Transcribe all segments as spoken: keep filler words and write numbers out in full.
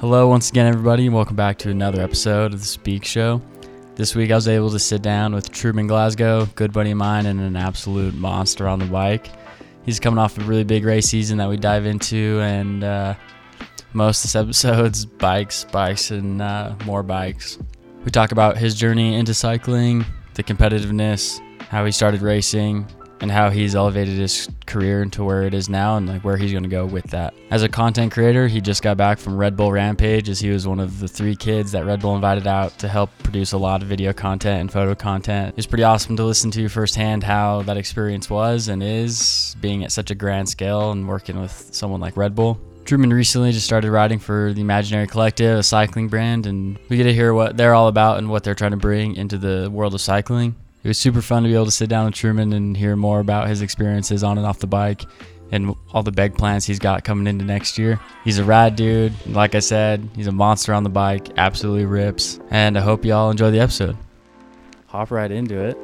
Hello once again, everybody, and welcome back to another episode of The Speak Show. This week I was able to sit down with Truman Glasgow, good buddy of mine and an absolute monster on the bike. He's coming off a really big race season that we dive into, and uh, most of this episode's bikes, bikes, and uh, more bikes. We talk about his journey into cycling, the competitiveness, how he started racing, and how he's elevated his career into where it is now and like where he's going to go with that. As a content creator, he just got back from Red Bull Rampage, as he was one of the three kids that Red Bull invited out to help produce a lot of video content and photo content. It's pretty awesome to listen to firsthand how that experience was and is, being at such a grand scale and working with someone like Red Bull. Truman recently just started riding for the Imaginary Collective, a cycling brand, and we get to hear what they're all about and what they're trying to bring into the world of cycling. It was super fun to be able to sit down with Truman and hear more about his experiences on and off the bike and all the big plans he's got coming into next year. He's a rad dude. Like I said, he's a monster on the bike, absolutely rips. And I hope y'all enjoy the episode. Hop right into it.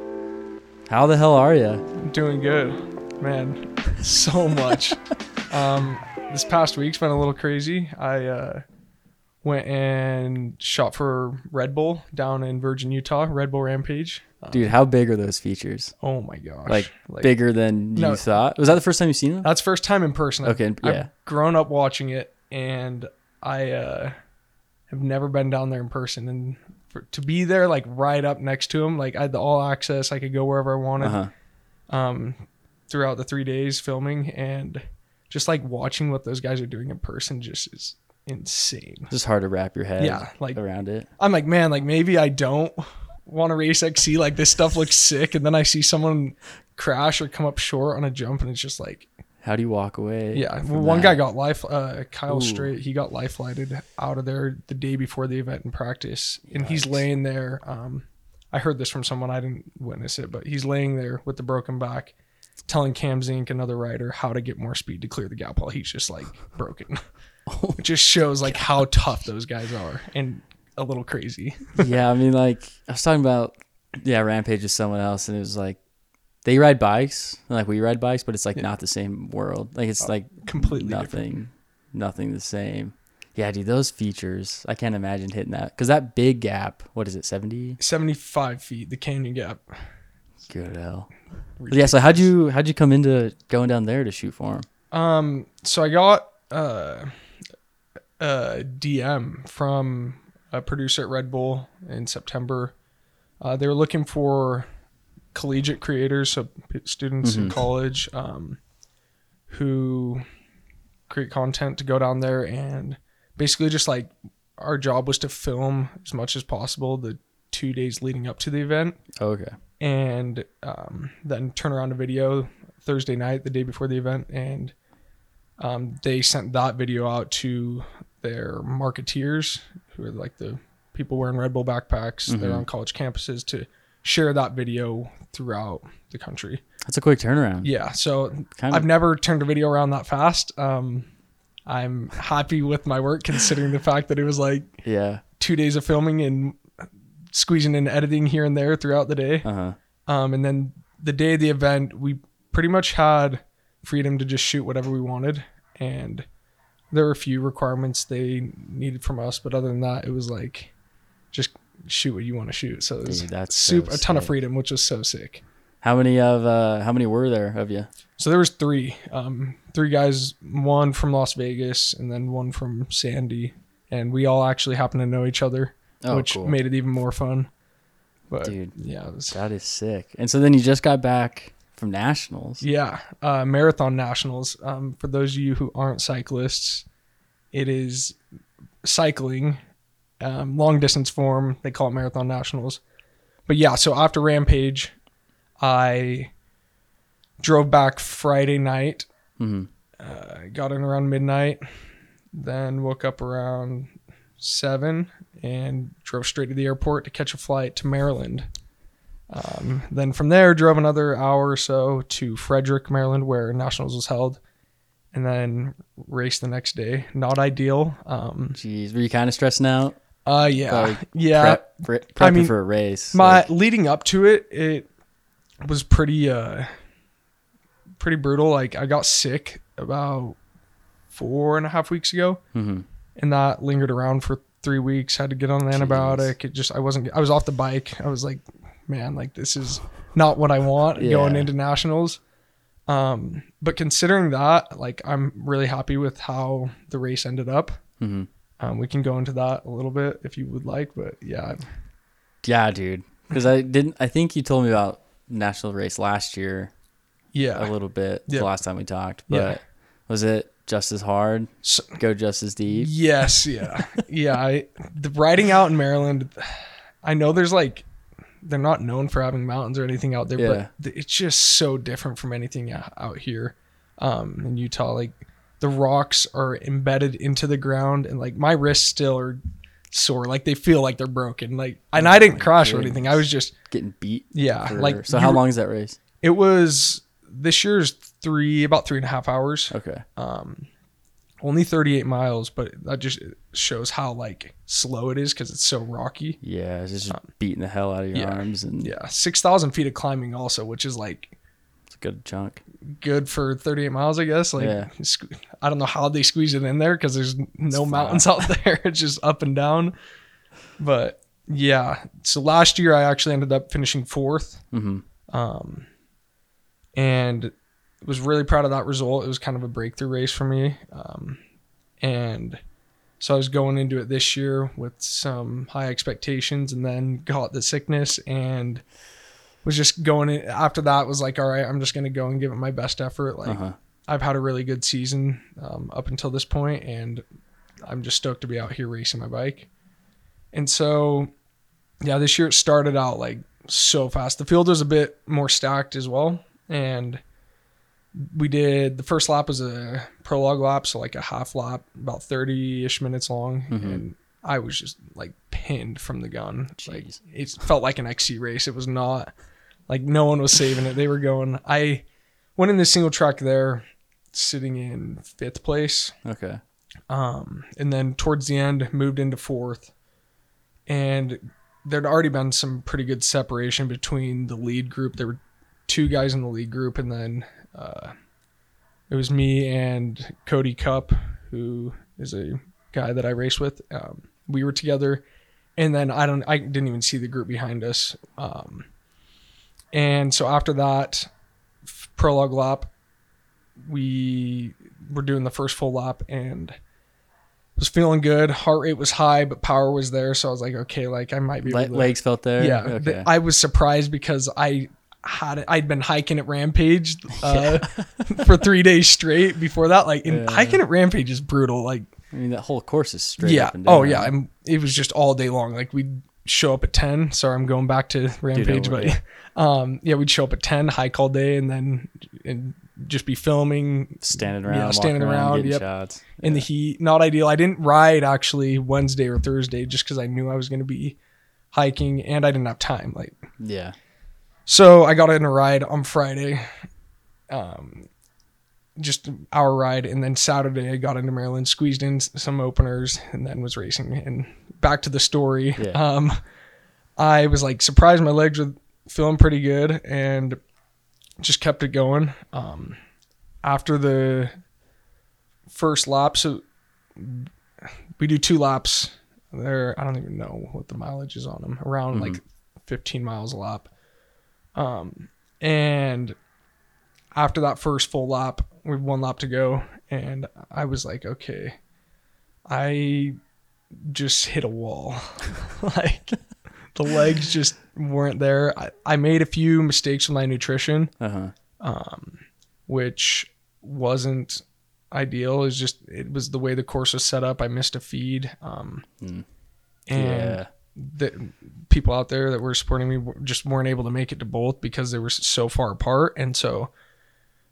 How the hell are ya? Doing good, man. So much. um, this past week's been a little crazy. I uh, went and shot for Red Bull down in Virgin, Utah, Red Bull Rampage. Dude, how big are those features? Oh my gosh. Like, like bigger than no, you thought? Was that the first time you've seen them? That's first time in person. Okay, yeah. I've grown up watching it, and I uh, have never been down there in person. And for, to be there, like right up next to them, like I had the all access. I could go wherever I wanted uh-huh. um, throughout the three days filming. And just like watching what those guys are doing in person just is insane. It's just hard to wrap your head yeah, like, around it. I'm like, man, like maybe I don't want to race X C, like this stuff looks sick, and then I see someone crash or come up short on a jump, and it's just like, how do you walk away? Yeah, well, one that? guy got life. Uh, Kyle Strait, he got life lighted out of there the day before the event in practice, yes. and he's laying there. Um, I heard this from someone, I didn't witness it, but he's laying there with the broken back, telling Cam Zink, another rider, how to get more speed to clear the gap while he's just like broken. Oh, it just shows like God. how tough those guys are, and a little crazy. yeah I mean like I was talking about yeah Rampage with someone else, and it was like they ride bikes like we ride bikes, but it's like yeah. not the same world, like it's uh, like completely nothing different. nothing the same yeah dude those features, I can't imagine hitting that, because that big gap, what is it, seventy seventy-five feet, the canyon gap. Good hell. Yeah, so how'd you how'd you come into going down there to shoot for him? Um so I got uh a D M from a producer at Red Bull in September. Uh, they were looking for collegiate creators, so students mm-hmm. in college um, who create content to go down there, and basically just like our job was to film as much as possible the two days leading up to the event. Okay. And um, then turn around a video Thursday night, the day before the event, and um, they sent that video out to their marketeers, who are like the people wearing Red Bull backpacks. Mm-hmm. They're on college campuses, to share that video throughout the country. That's a quick turnaround. Yeah. So kind of. I've never turned a video around that fast. Um, I'm happy with my work, considering the fact that it was like yeah. two days of filming and squeezing in editing here and there throughout the day. Uh-huh. Um, and then the day of the event, we pretty much had freedom to just shoot whatever we wanted. And there were a few requirements they needed from us, but other than that, it was like just shoot what you want to shoot. So there's so a ton sick. of freedom, which was so sick. How many of uh, how many were there of you? So there was three, um, three guys, one from Las Vegas and then one from Sandy, and we all actually happen to know each other, oh, which cool. made it even more fun. But dude, yeah, it was, that is sick. And so then you just got back from Nationals. Yeah, uh, Marathon Nationals. Um, for those of you who aren't cyclists, it is cycling, um, long distance form. They call it Marathon Nationals. But yeah, so after Rampage, I drove back Friday night, mm-hmm. uh, got in around midnight, then woke up around seven and drove straight to the airport to catch a flight to Maryland. Um, then from there, drove another hour or so to Frederick, Maryland, where Nationals was held, and then raced the next day. Not ideal. Um, Jeez, were you kind of stressing out? Uh, yeah, like yeah. Prep, pre- prepping I mean, for a race. My like. leading up to it, it was pretty, uh, pretty brutal. Like I got sick about four and a half weeks ago, mm-hmm. and that lingered around for three weeks. Had to get on an antibiotic. It just, I wasn't, I was off the bike. I was like, man, like this is not what I want yeah. going into nationals. Um, but considering that, like, I'm really happy with how the race ended up. Mm-hmm. Um, we can go into that a little bit if you would like, but yeah. Yeah, dude. Cause I didn't, I think you told me about national race last year. Yeah. A little bit. Yeah. The last time we talked, but yeah. was it just as hard? So, go just as deep? Yes. Yeah. yeah. I, the riding out in Maryland, I know there's like, they're not known for having mountains or anything out there, yeah. but it's just so different from anything out here um, in Utah. Like the rocks are embedded into the ground, and like my wrists still are sore. Like they feel like they're broken. Like, and I didn't crash or anything. I was just getting beat. Yeah. For, like, so how long is that race? It was this year's three, about three and a half hours. Okay. Um, only thirty-eight miles, but that just shows how like slow it is because it's so rocky. Yeah, it's just um, beating the hell out of your yeah, arms. And yeah, six thousand feet of climbing also, which is like... It's a good chunk. Good for thirty-eight miles, I guess. Like, yeah. I don't know how they squeeze it in there because there's no it's mountains flat. out there. It's just up and down. But yeah, so last year I actually ended up finishing fourth. Mm-hmm. Um, and... was really proud of that result. It was kind of a breakthrough race for me. Um, and so I was going into it this year with some high expectations, and then got the sickness and was just going in after that was like, all right, I'm just going to go and give it my best effort. Like uh-huh. I've had a really good season um, up until this point, and I'm just stoked to be out here racing my bike. And so, yeah, this year it started out like so fast. The field was a bit more stacked as well. And we did, the first lap was a prologue lap, so like a half lap, about thirty-ish minutes long, mm-hmm. and I was just like pinned from the gun. Jeez. Like it felt like an X C race. It was not like no one was saving it. They were going. I went in the single track there, sitting in fifth place. Okay. Um, and then towards the end, moved into fourth, and there'd already been some pretty good separation between the lead group. There were two guys in the lead group, and then uh it was me and Cody Cup, who is a guy that I race with. Um we were together, and then I don't I didn't even see the group behind us. Um and so after that prologue lap, we were doing the first full lap and was feeling good. Heart rate was high, but power was there, so I was like, okay, like I might be Le- legs felt there. Yeah. Okay. th- I was surprised because I had it, I'd been hiking at Rampage uh, yeah. for three days straight before that. Like, and yeah. hiking at Rampage is brutal. Like, I mean, that whole course is straight yeah. up and down. Oh yeah. I'm, it was just all day long. Like we'd show up at ten. Sorry, I'm going back to Rampage, Dude, but yeah. um, yeah, we'd show up at ten, hike all day, and then and just be filming, standing around, yeah, standing around, around yep. shots. Yeah. in the heat. Not ideal. I didn't ride actually Wednesday or Thursday just because I knew I was going to be hiking and I didn't have time. Like, yeah. So I got in a ride on Friday, um, just an hour ride. And then Saturday I got into Maryland, squeezed in some openers, and then was racing. And back to the story. Yeah. Um, I was like surprised my legs were feeling pretty good and just kept it going. Um, after the first lap, so we do two laps there. I don't even know what the mileage is on them, around mm-hmm. like fifteen miles a lap. Um, and after that first full lap, we have one lap to go, and I was like, okay, I just hit a wall. Like the legs just weren't there. I, I made a few mistakes with my nutrition, uh-huh. um, which wasn't ideal. It's just, it was the way the course was set up. I missed a feed. Um, mm. and yeah. the people out there that were supporting me just weren't able to make it to both because they were so far apart. And so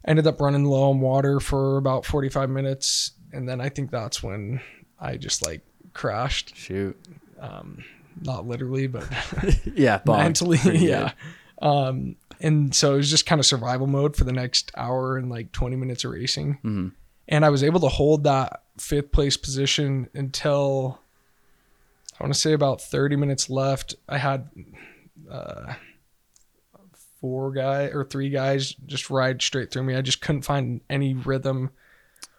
I ended up running low on water for about forty-five minutes. And then I think that's when I just like crashed. Shoot. Um, not literally, but yeah, mentally. Yeah. Um, and so it was just kind of survival mode for the next hour and like twenty minutes of racing. Mm-hmm. And I was able to hold that fifth place position until I want to say about thirty minutes left. I had uh, four guy or three guys just ride straight through me. I just couldn't find any rhythm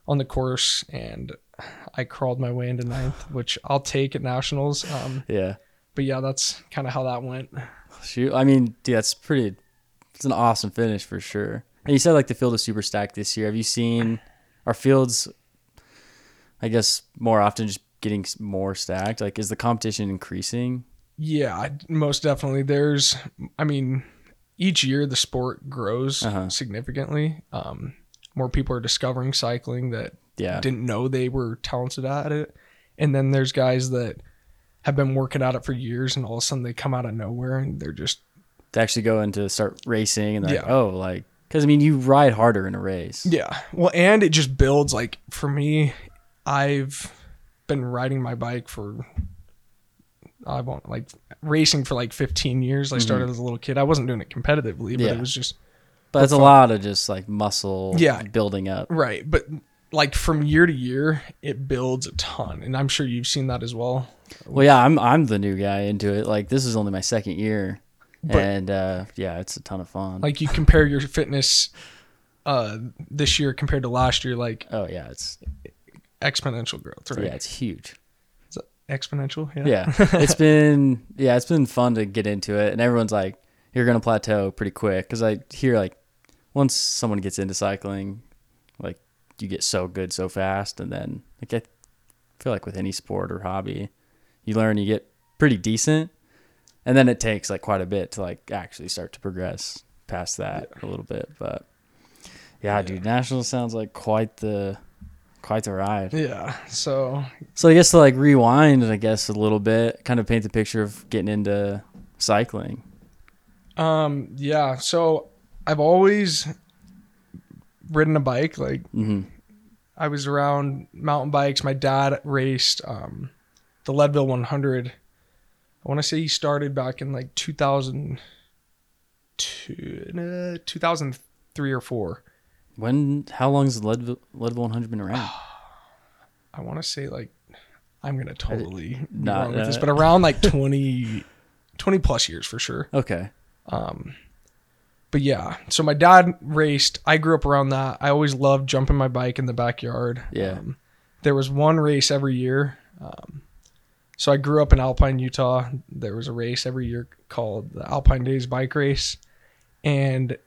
on the course, and I crawled my way into ninth, which I'll take at nationals. Um, yeah. But yeah, that's kind of how that went. Shoot. I mean, dude, that's pretty, it's an awesome finish for sure. And you said like the field is super stacked this year. Have you seen our fields, I guess, more often just getting more stacked? Like, is the competition increasing? Yeah, most definitely. There's, I mean, each year the sport grows uh-huh. significantly. Um, more people are discovering cycling that yeah. didn't know they were talented at it. And then there's guys that have been working at it for years, and all of a sudden they come out of nowhere and they're just... to actually go into start racing and they're yeah. like, oh, like... Because, I mean, you ride harder in a race. Yeah. Well, and it just builds. Like, for me, I've been riding my bike for... I won't like racing for like fifteen years. Mm-hmm. I started as a little kid. I wasn't doing it competitively, but yeah. it was just... But it's fun. A lot of just like muscle yeah. building up. Right. But like from year to year, it builds a ton. And I'm sure you've seen that as well. Well, yeah, I'm I'm the new guy into it. Like this is only my second year. But, and uh, yeah, it's a ton of fun. Like you compare your fitness uh, this year compared to last year. Like, oh yeah, it's exponential growth. Right? Yeah, it's huge. It's exponential. Yeah. Yeah. It's been, yeah, it's been fun to get into it. And everyone's like, you're going to plateau pretty quick. Cause I hear like once someone gets into cycling, like you get so good so fast. And then like, I feel like with any sport or hobby, you learn, you get pretty decent. And then it takes like quite a bit to like actually start to progress past that yeah. a little bit. But yeah, yeah, dude, nationals sounds like quite the, quite the ride. Yeah. So, so I guess to like rewind, I guess a little bit, kind of paint the picture of getting into cycling. Um, yeah. So I've always ridden a bike. Like mm-hmm. I was around mountain bikes. My dad raced, um, the Leadville one hundred. I want to say he started back in like two thousand two, uh, two thousand three or four. When, how long has Leadville, Leadville one hundred been around? I want to say like, I'm going to totally I, not, wrong with uh, this, but around like twenty, twenty plus years for sure. Okay. Um, but yeah, so my dad raced, I grew up around that. I always loved jumping my bike in the backyard. Yeah. Um, there was one race every year. Um, So I grew up in Alpine, Utah. There was a race every year called the Alpine Days Bike Race. And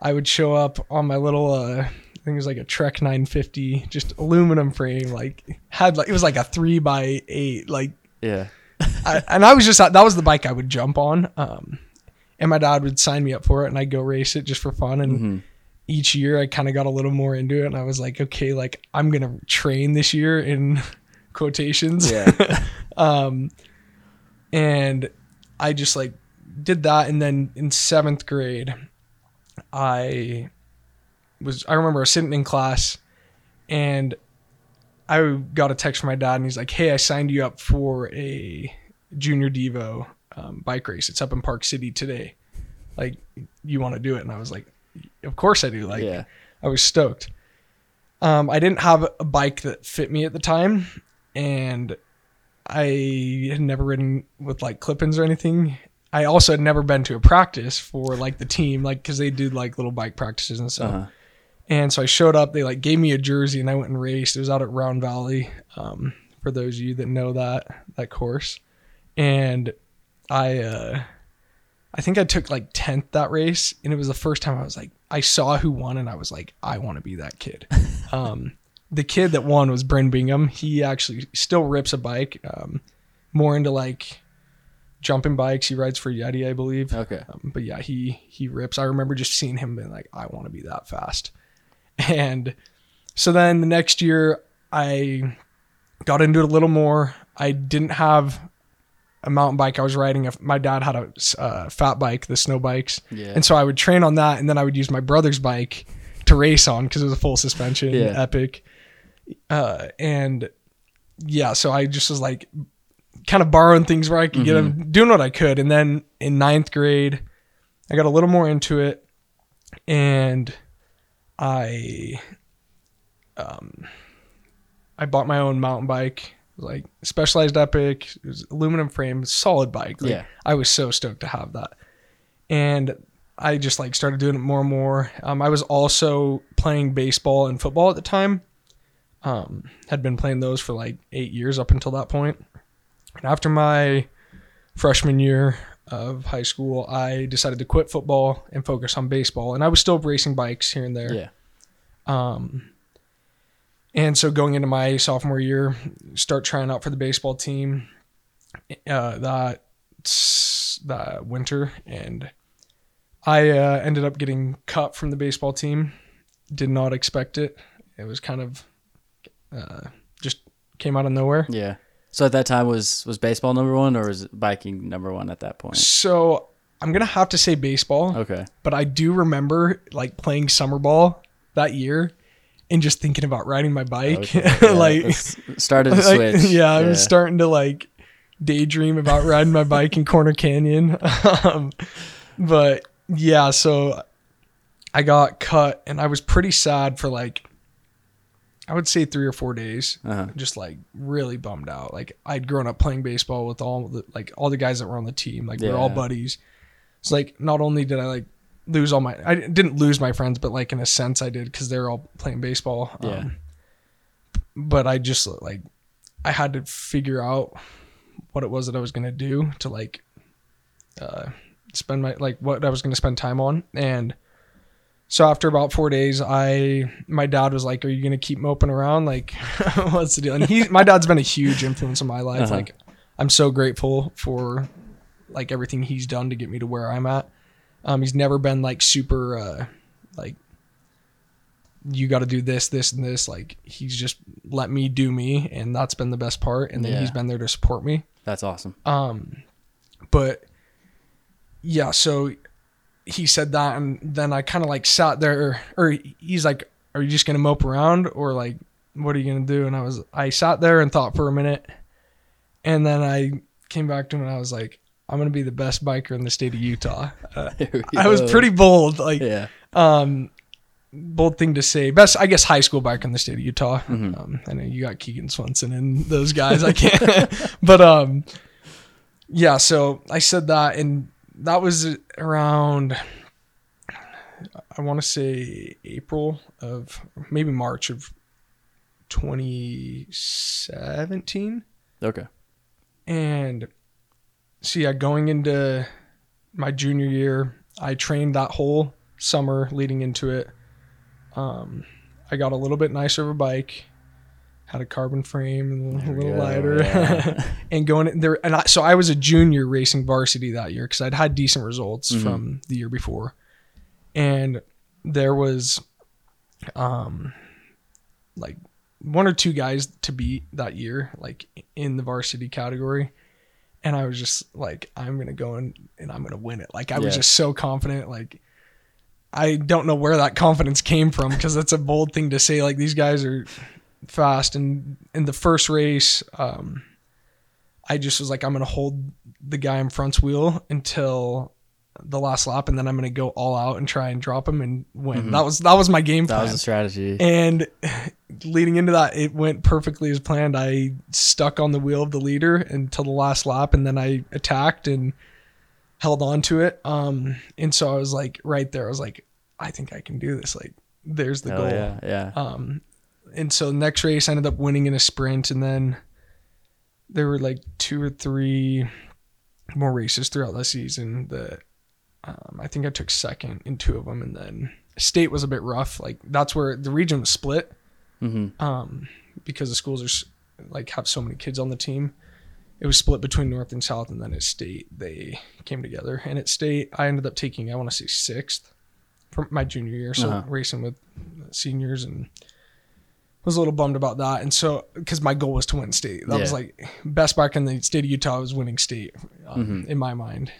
I would show up on my little, uh, I think it was like a Trek nine fifty, just aluminum frame, like had like, it was like a three by eight, like, yeah. I, and I was just, that was the bike I would jump on. Um, and my dad would sign me up for it and I'd go race it just for fun. And mm-hmm. each year I kind of got a little more into it and I was like, okay, like I'm going to train this year in quotations. Yeah. Um, and I just like did that. And then in seventh grade, I was, I remember I was sitting in class and I got a text from my dad and he's like, hey, I signed you up for a junior Devo, um, bike race. It's up in Park City today. Like you want to do it? And I was like, of course I do. Like yeah. I was stoked. Um, I didn't have a bike that fit me at the time and I had never ridden with like clip-ins or anything. I also had never been to a practice for like the team, like, cause they do like little bike practices and stuff. Uh-huh. And so I showed up, they like gave me a jersey and I went and raced. It was out at Round Valley. Um, for those of you that know that, that course. And I, uh, I think I took like tenth that race and it was the first time I was like, I saw who won and I was like, I want to be that kid. Um, the kid that won was Bryn Bingham. He actually still rips a bike, um, more into like jumping bikes. He rides for Yeti, I believe. Okay. Um, but yeah, he, he rips. I remember just seeing him being like, I want to be that fast. And so then the next year I got into it a little more. I didn't have a mountain bike. I was riding a, my dad had a uh, fat bike, the snow bikes. Yeah. And so I would train on that. And then I would use my brother's bike to race on cause it was a full suspension yeah. Epic. Uh, and yeah, so I just was like kind of borrowing things where I could mm-hmm. get them, doing what I could. And then in ninth grade, I got a little more into it and I, um, I bought my own mountain bike, like Specialized Epic. It was aluminum frame, solid bike. Like, yeah. I was so stoked to have that. And I just like started doing it more and more. Um, I was also playing baseball and football at the time. Um, had been playing those for like eight years up until that point. And after my freshman year of high school, I decided to quit football and focus on baseball. And I was still racing bikes here and there. Yeah. Um, and so going into my sophomore year, start trying out for the baseball team uh, that, that winter. And I uh, ended up getting cut from the baseball team. Did not expect it. It was kind of uh, just came out of nowhere. Yeah. So at that time, was, was baseball number one, or was biking number one at that point? So I'm going to have to say baseball. Okay. But I do remember like playing summer ball that year and just thinking about riding my bike. Okay. Yeah, like started to like, switch. Yeah, yeah. I was starting to like daydream about riding my bike in Corner Canyon. Um, but yeah, so I got cut and I was pretty sad for like, I would say three or four days, uh-huh. just like really bummed out. Like I'd grown up playing baseball with all the, like all the guys that were on the team, like yeah. we're all buddies. It's like, not only did I like lose all my, I didn't lose my friends, but like in a sense I did, cause they were all playing baseball. Yeah. Um, but I just like, I had to figure out what it was that I was going to do to like, uh, spend my, like what I was going to spend time on. And so after about four days, I my dad was like, "Are you gonna keep moping around? Like, what's the deal?" And he, my dad's been a huge influence on my life. Uh-huh. Like, I'm so grateful for like everything he's done to get me to where I'm at. Um, he's never been like super uh, like you got to do this, this, and this. Like, he's just let me do me, and that's been the best part. And then yeah. he's been there to support me. That's awesome. Um, but yeah, so. He said that, and then I kind of like sat there, or he's like, "Are you just gonna mope around, or like, what are you gonna do?" And I was, I sat there and thought for a minute, and then I came back to him and I was like, "I'm gonna be the best biker in the state of Utah." Uh, I was pretty bold, like, yeah. um, bold thing to say. Best, I guess, high school biker in the state of Utah. Mm-hmm. Um, I know you got Keegan Swanson and those guys. I can't, but um, yeah. So I said that, and. That was around, I want to say April of, maybe March of twenty seventeen. Okay. And so yeah, going into my junior year, I trained that whole summer leading into it. Um, I got a little bit nicer of a bike, had a carbon frame, and a little yeah, lighter, yeah. and going in there. And I, so I was a junior racing varsity that year because I'd had decent results mm-hmm. from the year before. And there was, um, like one or two guys to beat that year, like in the varsity category. And I was just like, I'm gonna go in and I'm gonna win it. Like I yeah. was just so confident, like. I don't know where that confidence came from because that's a bold thing to say. Like these guys are fast, and in the first race, um, I just was like, I'm gonna hold the guy in front's wheel until the last lap, and then I'm gonna go all out and try and drop him and win. Mm-hmm. That was that was my game plan. That was the strategy. And leading into that, it went perfectly as planned. I stuck on the wheel of the leader until the last lap, and then I attacked and held on to it. Um, and so I was like, right there, I was like, I think I can do this. Like, there's the Hell goal. Yeah, yeah. Um, and so next race I ended up winning in a sprint, and then there were like two or three more races throughout the season that um, I think I took second in two of them, and then state was a bit rough. Like that's where the region was split mm-hmm. um, because the schools are like have so many kids on the team. It was split between North and South, and then at state they came together. And at state I ended up taking, I want to say sixth from my junior year. So uh-huh. racing with seniors, and was a little bummed about that. And so, cause my goal was to win state. That yeah. was like best back in the state of Utah was winning state um, mm-hmm. in my mind.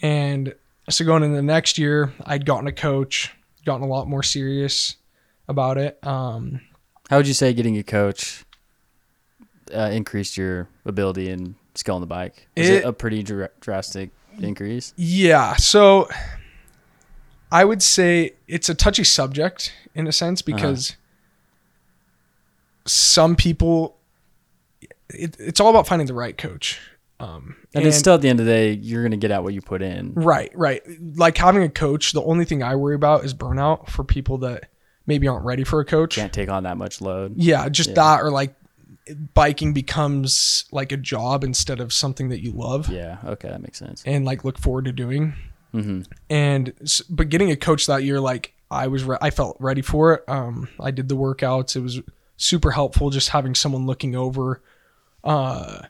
And so going into the next year, I'd gotten a coach, gotten a lot more serious about it. Um, How would you say getting a coach uh, increased your ability and skill on the bike? Was it, it a pretty dr- drastic increase? Yeah. So I would say it's a touchy subject in a sense because uh-huh. some people it, it's all about finding the right coach. Um, and, and it's still at the end of the day, you're going to get out what you put in. Right. Right. Like having a coach, the only thing I worry about is burnout for people that maybe aren't ready for a coach. Can't take on that much load. Yeah, just yeah. that, or like biking becomes like a job instead of something that you love. Yeah, okay, that makes sense. And like look forward to doing. Mm-hmm. And but getting a coach that year, like I was, re- I felt ready for it. Um, I did the workouts. It was super helpful just having someone looking over, uh,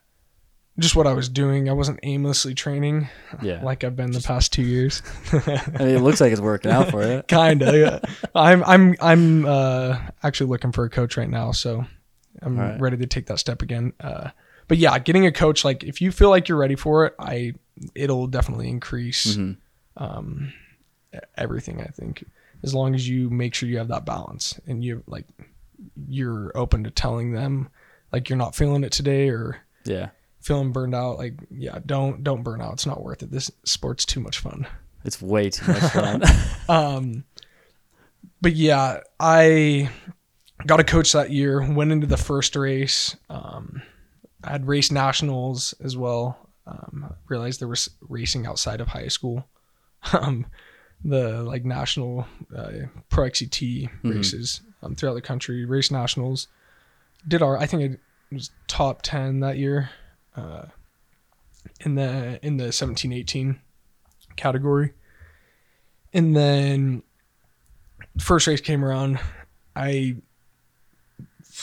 just what I was doing. I wasn't aimlessly training, yeah, like I've been the past two years. I mean, it looks like it's working out for you. Kinda. Yeah. I'm, I'm, I'm uh, actually looking for a coach right now, so I'm right. ready to take that step again. Uh, but yeah, getting a coach, like if you feel like you're ready for it, I, it'll definitely increase mm-hmm. um, everything. I think as long as you make sure you have that balance and you like you're open to telling them like you're not feeling it today or yeah. feeling burned out, like yeah don't don't burn out, it's not worth it, this sport's too much fun, it's way too much fun. um but yeah I got a coach that year, went into the first race. um I had race nationals as well. um realized there was racing outside of high school, um the like national uh, pro X C T races mm-hmm. um, throughout the country. Race nationals, did our I think it was top ten that year. Uh, in the in the seventeen eighteen category. And then first race came around, I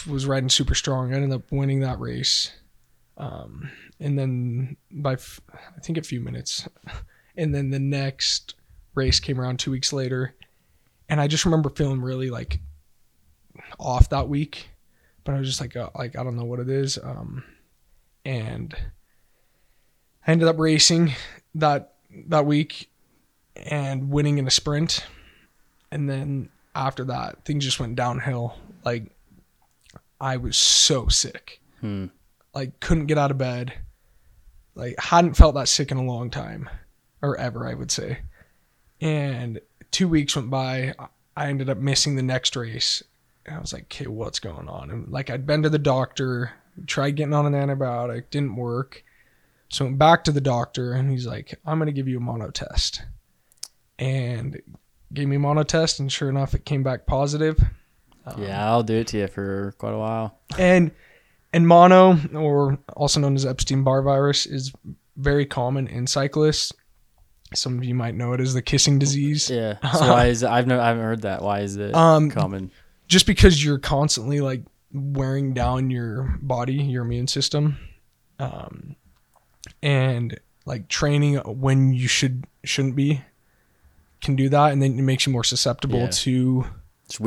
was riding super strong. I ended up winning that race, um, and then by f- I think a few minutes. And then the next race came around two weeks later, and I just remember feeling really like off that week. But I was just like uh, like I don't know what it is. Um, And I ended up racing that that week and winning in a sprint. And then after that, things just went downhill. Like, I was so sick. Hmm. Like, couldn't get out of bed. Like, hadn't felt that sick in a long time. Or ever, I would say. And two weeks went by. I ended up missing the next race. And I was like, okay, what's going on? And, like, I'd been to the doctor, tried getting on an antibiotic, didn't work. So went back to the doctor and he's like, I'm going to give you a mono test. And gave me a mono test, and sure enough, it came back positive. Um, yeah, I'll do it to you for quite a while. And and mono, or also known as Epstein-Barr virus, is very common in cyclists. Some of you might know it as the kissing disease. Yeah. So why is it, I've no, I haven't heard that. Why is it um, common? Just because you're constantly like wearing down your body, your immune system, um, and like training when you should, shouldn't be, can do that. And then it makes you more susceptible yeah. to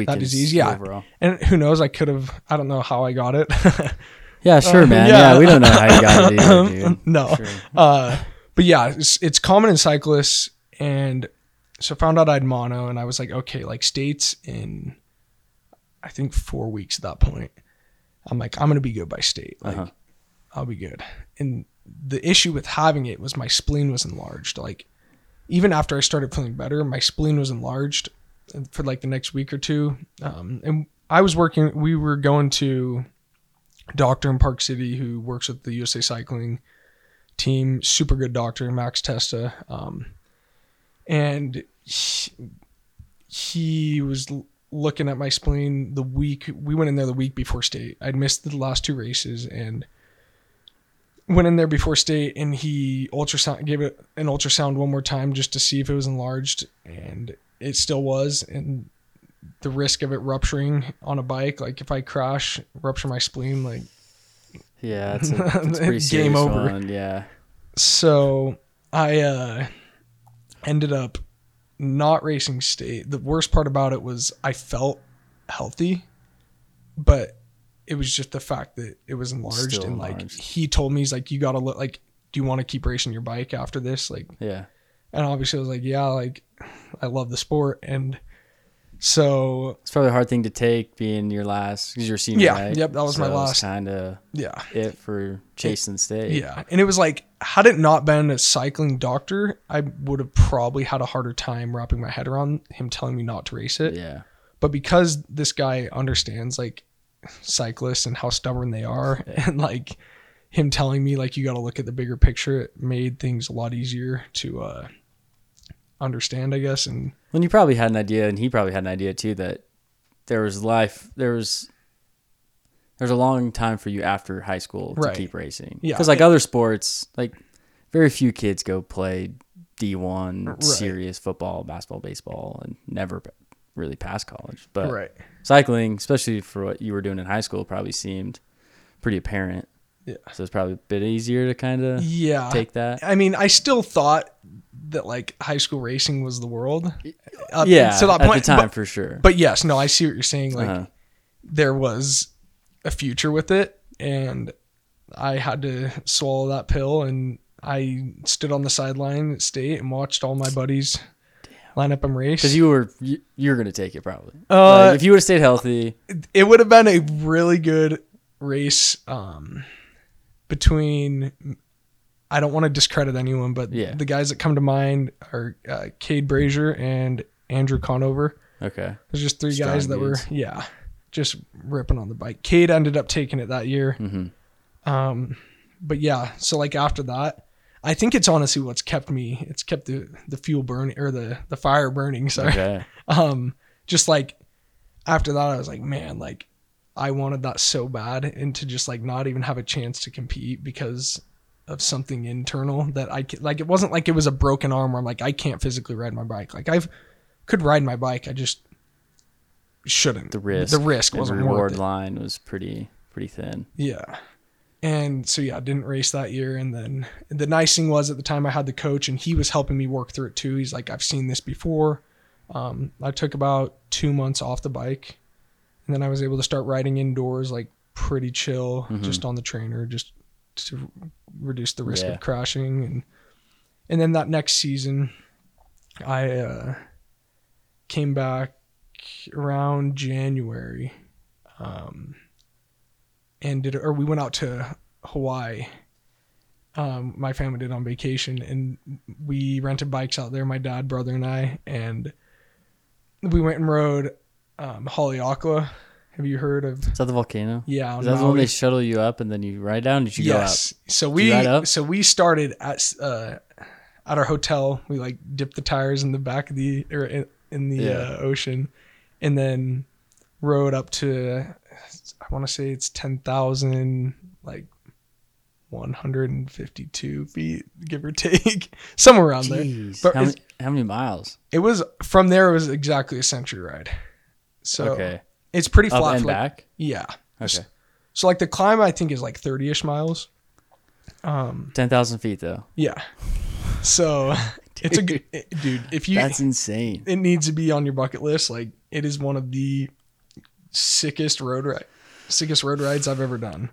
that disease. Yeah. Overall. And who knows, I could have, I don't know how I got it. yeah, sure, uh, man. Yeah. yeah. We don't know how you got it either, dude. No. Sure. uh, but yeah, it's, it's common in cyclists. And so found out I had mono, and I was like, okay, like states in, I think four weeks at that point, I'm like, I'm going to be good by state. Like uh-huh. I'll be good. And the issue with having it was my spleen was enlarged. Like even after I started feeling better, my spleen was enlarged for like the next week or two. Um, and I was working, we were going to a doctor in Park City who works with the U S A Cycling team, super good doctor, Max Testa. Um, and he, he was looking at my spleen the week we went in there the week before state. I'd missed the last two races and went in there before state, and he ultrasound gave it an ultrasound one more time just to see if it was enlarged, and it still was. And the risk of it rupturing on a bike, like if I crash, rupture my spleen, like yeah, it's a, it's pretty serious. Game over. One, yeah. So I uh, ended up not racing state. The worst part about it was I felt healthy, but it was just the fact that it was enlarged. Still and enlarged. Like he told me, he's like, you gotta look, like, do you want to keep racing your bike after this? Like, yeah. And obviously I was like, yeah, like I love the sport. And so it's probably a hard thing to take being your last, because you're senior, yeah, right? Yep, that was so my last kind of yeah it for chasing it, state. Yeah. And it was like, had it not been a cycling doctor, I would have probably had a harder time wrapping my head around him telling me not to race it. Yeah. But because this guy understands like cyclists and how stubborn they are, yeah. and like him telling me like you got to look at the bigger picture, it made things a lot easier to uh understand, I guess. And when you probably had an idea, and he probably had an idea too, that there was life. There was there's a long time for you after high school to right. keep racing. Yeah, because like yeah. other sports, like very few kids go play D one right. serious football, basketball, baseball, and never really past college. But right. cycling, especially for what you were doing in high school, probably seemed pretty apparent. Yeah. So it's probably a bit easier to kind of yeah. take that. I mean, I still thought that like high school racing was the world. Uh, yeah. So that point, at the time, but, for sure. But yes, no, I see what you're saying. Like uh-huh. there was a future with it, and I had to swallow that pill, and I stood on the sideline at state and watched all my buddies Damn. line up and race. Because you were you, you were going to take it probably. Uh, like, if you would have stayed healthy, it, it would have been a really good race. Um. Between, I don't want to discredit anyone, but yeah. the guys that come to mind are uh, Cade Brazier and Andrew Conover. Okay. There's just three Strong guys that dudes. were, yeah, just ripping on the bike. Cade ended up taking it that year. Mm-hmm. Um, but yeah, so like after that, I think it's honestly what's kept me, it's kept the, the fuel burning or the, the fire burning. Sorry. Okay. um, just like after that, I was like, man, like, I wanted that so bad, and to just like not even have a chance to compete because of something internal that I like, it wasn't like it was a broken arm where I'm like, I can't physically ride my bike. Like I've could ride my bike. I just shouldn't. The risk, the risk wasn't worth it. The reward line was pretty, pretty thin. Yeah. And so, yeah, I didn't race that year. And then the nice thing was at the time I had the coach, and he was helping me work through it too. He's like, I've seen this before. Um, I took about two months off the bike. And then I was able to start riding indoors, like pretty chill, mm-hmm. just on the trainer, just to reduce the risk yeah. of crashing. And and then that next season, I uh, came back around January, um, and did or we went out to Hawaii. Um, my family did on vacation, and we rented bikes out there. My dad, brother, and I, and we went and rode. Um, Haleakala. Have you heard of? Is that the volcano? Yeah. Is that the one they shuttle you up and then you ride down? Did you yes. go up? So we, up? so we started at, uh, at our hotel. We like dipped the tires in the back of the, or in, in the yeah. uh, ocean, and then rode up to, I want to say it's ten thousand, like one hundred fifty-two feet, give or take, somewhere around Jeez. there. But how, many, how many miles? It was from there. It was exactly a century ride. So okay. it's pretty flat. Up and like, back? Yeah. Okay. So like the climb I think is like thirty-ish miles. Um, ten thousand feet though. Yeah. So it's a good, it, dude, if you, that's insane. It needs to be on your bucket list. Like it is one of the sickest road, ri- sickest road rides I've ever done.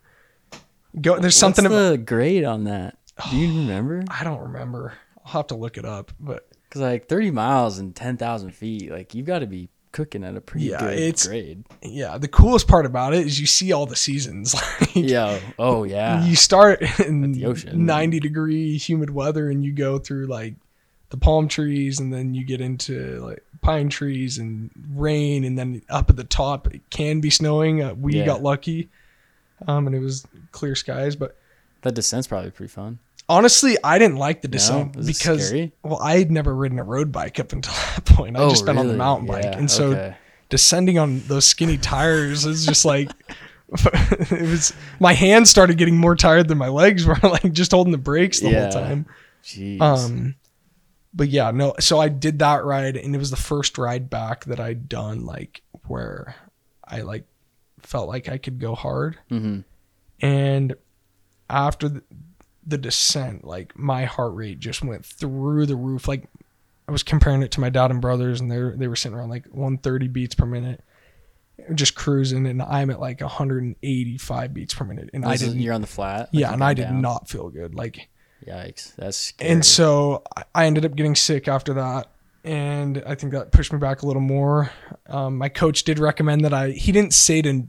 Go. There's What's something about the grade on that. Do you remember? I don't remember. I'll have to look it up, but cause like thirty miles and ten thousand feet, like you've got to be cooking at a pretty yeah, good it's, grade. Yeah, the coolest part about it is you see all the seasons. Like, yeah. Oh, yeah. You start in the ocean, ninety degree humid weather, and you go through like the palm trees, and then you get into like pine trees and rain, and then up at the top it can be snowing. Uh, we yeah. got lucky, um, and it was clear skies. But that descent's probably pretty fun. Honestly, I didn't like the descent no, because, well, I had never ridden a road bike up until that point. I oh, just been really? on the mountain bike. Yeah, and so okay. descending on those skinny tires is just like, it was, my hands started getting more tired than my legs were, like just holding the brakes the yeah. whole time. Jeez. Um, but yeah, no. So I did that ride, and it was the first ride back that I'd done, like where I like felt like I could go hard. Mm-hmm. And after the, the descent, like my heart rate just went through the roof. Like I was comparing it to my dad and brothers, and they they were sitting around like one thirty beats per minute, just cruising, and I'm at like one hundred eighty-five beats per minute. And this I didn't. You're on the flat. Yeah, and I did down. not feel good. Like, yikes, that's scary. And so I ended up getting sick after that, and I think that pushed me back a little more. Um, my coach did recommend that I. He didn't say to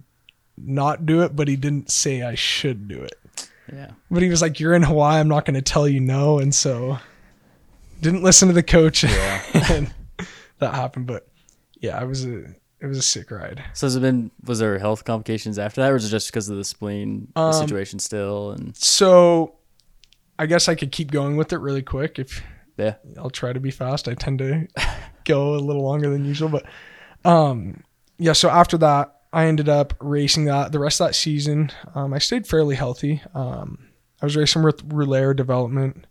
not do it, but he didn't say I should do it. Yeah. But he was like, you're in Hawaii, I'm not going to tell you no. And so didn't listen to the coach. Yeah. And that happened. But yeah, it was a, it was a sick ride. So has it been, was there health complications after that, or was it just because of the spleen um, the situation still? And so I guess I could keep going with it really quick. If yeah, I'll try to be fast. I tend to go a little longer than usual, but, um, yeah, so after that, I ended up racing that the rest of that season. Um, I stayed fairly healthy. Um, I was racing with Rulere Development.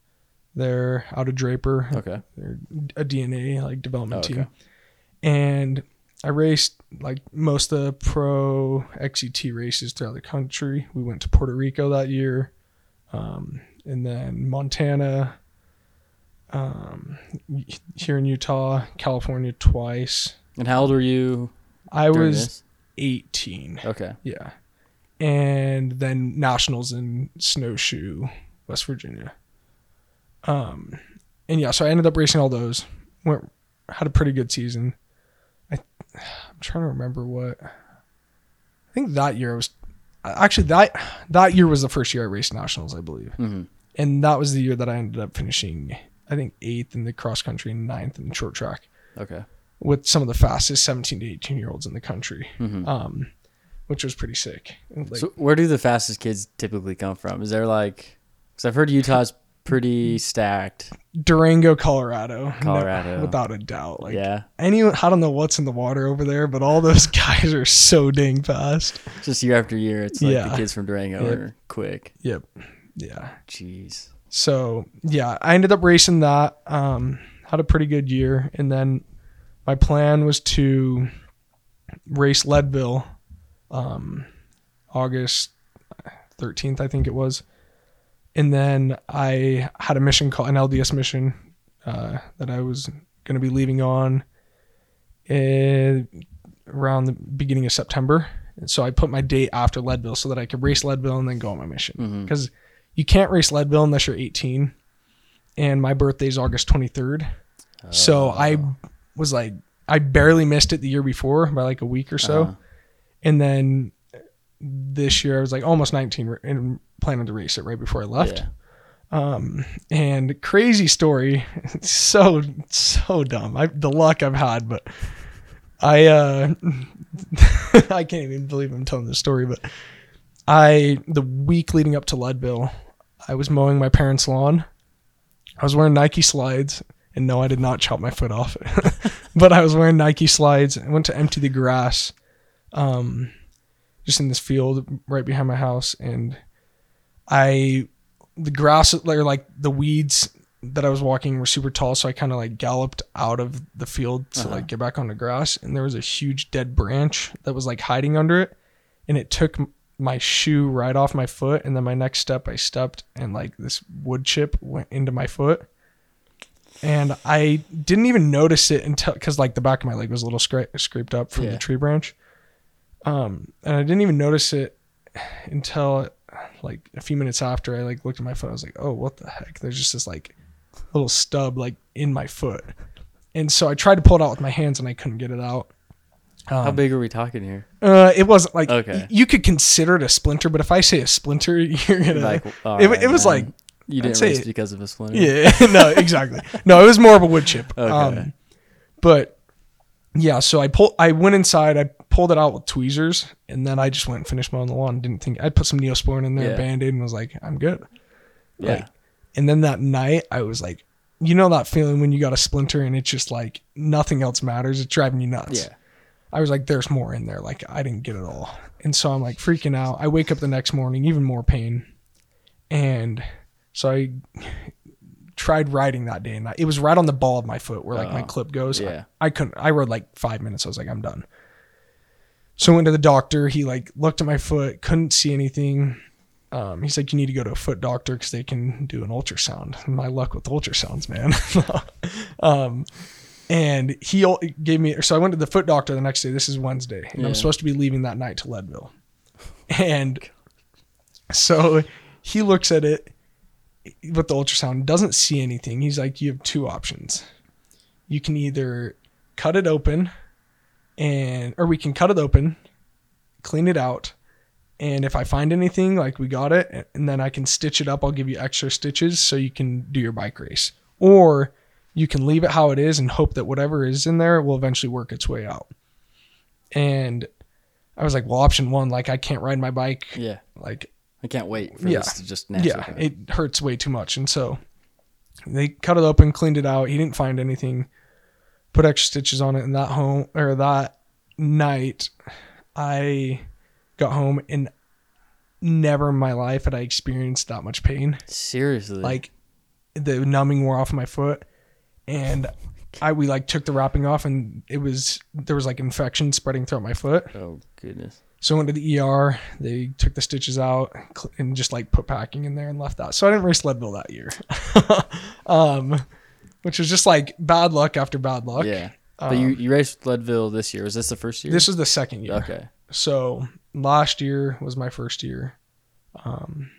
They're out of Draper. Okay. They're a D N A like development oh, okay. team. And I raced like most of the pro X C T races throughout the country. We went to Puerto Rico that year. Um, and then Montana, um, here in Utah, California twice. And how old were you? I was this? eighteen. Okay. Yeah. And then nationals in Snowshoe, West Virginia. Um, and yeah, so I ended up racing all those. Went, had a pretty good season. I, I'm trying to remember what, I think that year I was, actually that, that year was the first year I raced nationals, I believe. Mm-hmm. And that was the year that I ended up finishing, I think, eighth in the cross country and ninth in the short track. Okay. With some of the fastest seventeen to eighteen year olds in the country. Mm-hmm. Um, which was pretty sick. Like, so where do the fastest kids typically come from? Is there like, cause I've heard Utah's pretty stacked. Durango, Colorado. Colorado. No, without a doubt. Like, yeah. Any, I don't know what's in the water over there, but all those guys are so dang fast. Just year after year, it's like yeah. the kids from Durango yep. are quick. Yep. Yeah. Jeez. So, yeah, I ended up racing that. Um, had a pretty good year. And then my plan was to race Leadville um, August thirteenth, I think it was. And then I had a mission called an L D S mission uh, that I was going to be leaving on in, around the beginning of September. And so I put my date after Leadville so that I could race Leadville and then go on my mission. Because mm-hmm. you can't race Leadville unless you're eighteen. And my birthday is August twenty-third. Oh. So I was like, I barely missed it the year before by like a week or so. Uh-huh. And then this year I was like almost nineteen and planning to race it right before I left. Yeah. Um, and crazy story. It's so, so dumb. I, the luck I've had, but I, uh, I can't even believe I'm telling this story, but I, the week leading up to Leadville, I was mowing my parents' lawn. I was wearing Nike slides, and no, I did not chop my foot off, but I was wearing Nike slides. I went to empty the grass, um, just in this field right behind my house. And I, the grass, or like the weeds that I was walking were super tall. So I kind of like galloped out of the field to uh-huh. like get back on the grass. And there was a huge dead branch that was like hiding under it. And it took my shoe right off my foot. And then my next step, I stepped and like this wood chip went into my foot. And I didn't even notice it until, cause like the back of my leg was a little scra- scraped up from yeah. the tree branch. Um, and I didn't even notice it until like a few minutes after I like looked at my foot. I was like, oh, what the heck? There's just this like little stub like in my foot. And so I tried to pull it out with my hands and I couldn't get it out. Um, How big are we talking here? Uh, it wasn't like, okay. y- you could consider it a splinter, but if I say a splinter, you're going like, to, right, it, it was man. Like, you didn't race it, because of a splinter. Yeah, no, exactly. No, it was more of a wood chip. Okay. Um, but yeah, so I pulled, I went inside, I pulled it out with tweezers, and then I just went and finished mowing the lawn. Didn't think, I put some Neosporin in there, yeah. Band-Aid, and was like, I'm good. Yeah. Like, and then that night, I was like, you know that feeling when you got a splinter and it's just like nothing else matters. It's driving you nuts. Yeah. I was like, there's more in there. Like, I didn't get it all. And so I'm like freaking out. I wake up the next morning, even more pain. And so I tried riding that day, and I, it was right on the ball of my foot where like oh, my clip goes. Yeah. I, I couldn't, I rode like five minutes. I was like, I'm done. So I went to the doctor. He like looked at my foot, couldn't see anything. Um, he's like, you need to go to a foot doctor because they can do an ultrasound. My luck with ultrasounds, man. um, and he gave me, so I went to the foot doctor the next day. This is Wednesday, and yeah. I'm supposed to be leaving that night to Leadville. And so he looks at it with the ultrasound, doesn't see anything. He's like, you have two options. You can either cut it open and, or we can cut it open, clean it out. And if I find anything, like we got it, and then I can stitch it up. I'll give you extra stitches so you can do your bike race, or you can leave it how it is and hope that whatever is in there will eventually work its way out. And I was like, well, option one, like I can't ride my bike. Yeah. Like, I can't wait for yeah. this to just naturally yeah, happen. It hurts way too much. And so they cut it open, cleaned it out. He didn't find anything, put extra stitches on it. And that home or that night, I got home and never in my life had I experienced that much pain. Seriously. Like, the numbing wore off my foot, and I we like took the wrapping off, and it was there was like infection spreading throughout my foot. Oh goodness. So I went to the E R, they took the stitches out and just like put packing in there and left that. So I didn't race Leadville that year. um, which was just like bad luck after bad luck. Yeah. But um, you, you raced Leadville this year. Was this the first year? This was the second year. Okay. So last year was my first year. Um,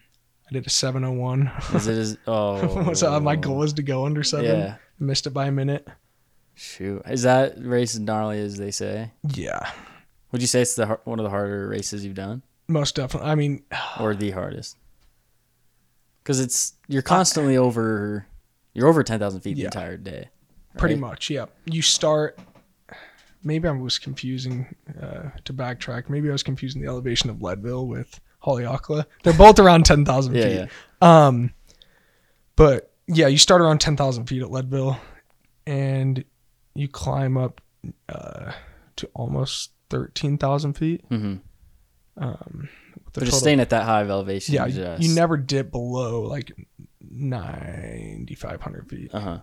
I did a seven oh one. Is it is, oh. So my goal was to go under seven. Yeah. Missed it by a minute. Shoot. Is that race as gnarly as they say? Yeah. Would you say it's the one of the harder races you've done? Most definitely. I mean, or the hardest, because it's you're constantly uh, over. You're over ten thousand feet yeah, the entire day. Right? Pretty much, yeah. You start. Maybe I was confusing. Uh, to backtrack, maybe I was confusing the elevation of Leadville with Haleakala. They're both around ten thousand feet. Yeah, yeah. Um, but yeah, you start around ten thousand feet at Leadville, and you climb up uh, to almost thirteen thousand feet. Mm-hmm. Um, They're just staying at that high of elevation. Yeah, just. You never dip below like nine thousand five hundred feet. Uh huh.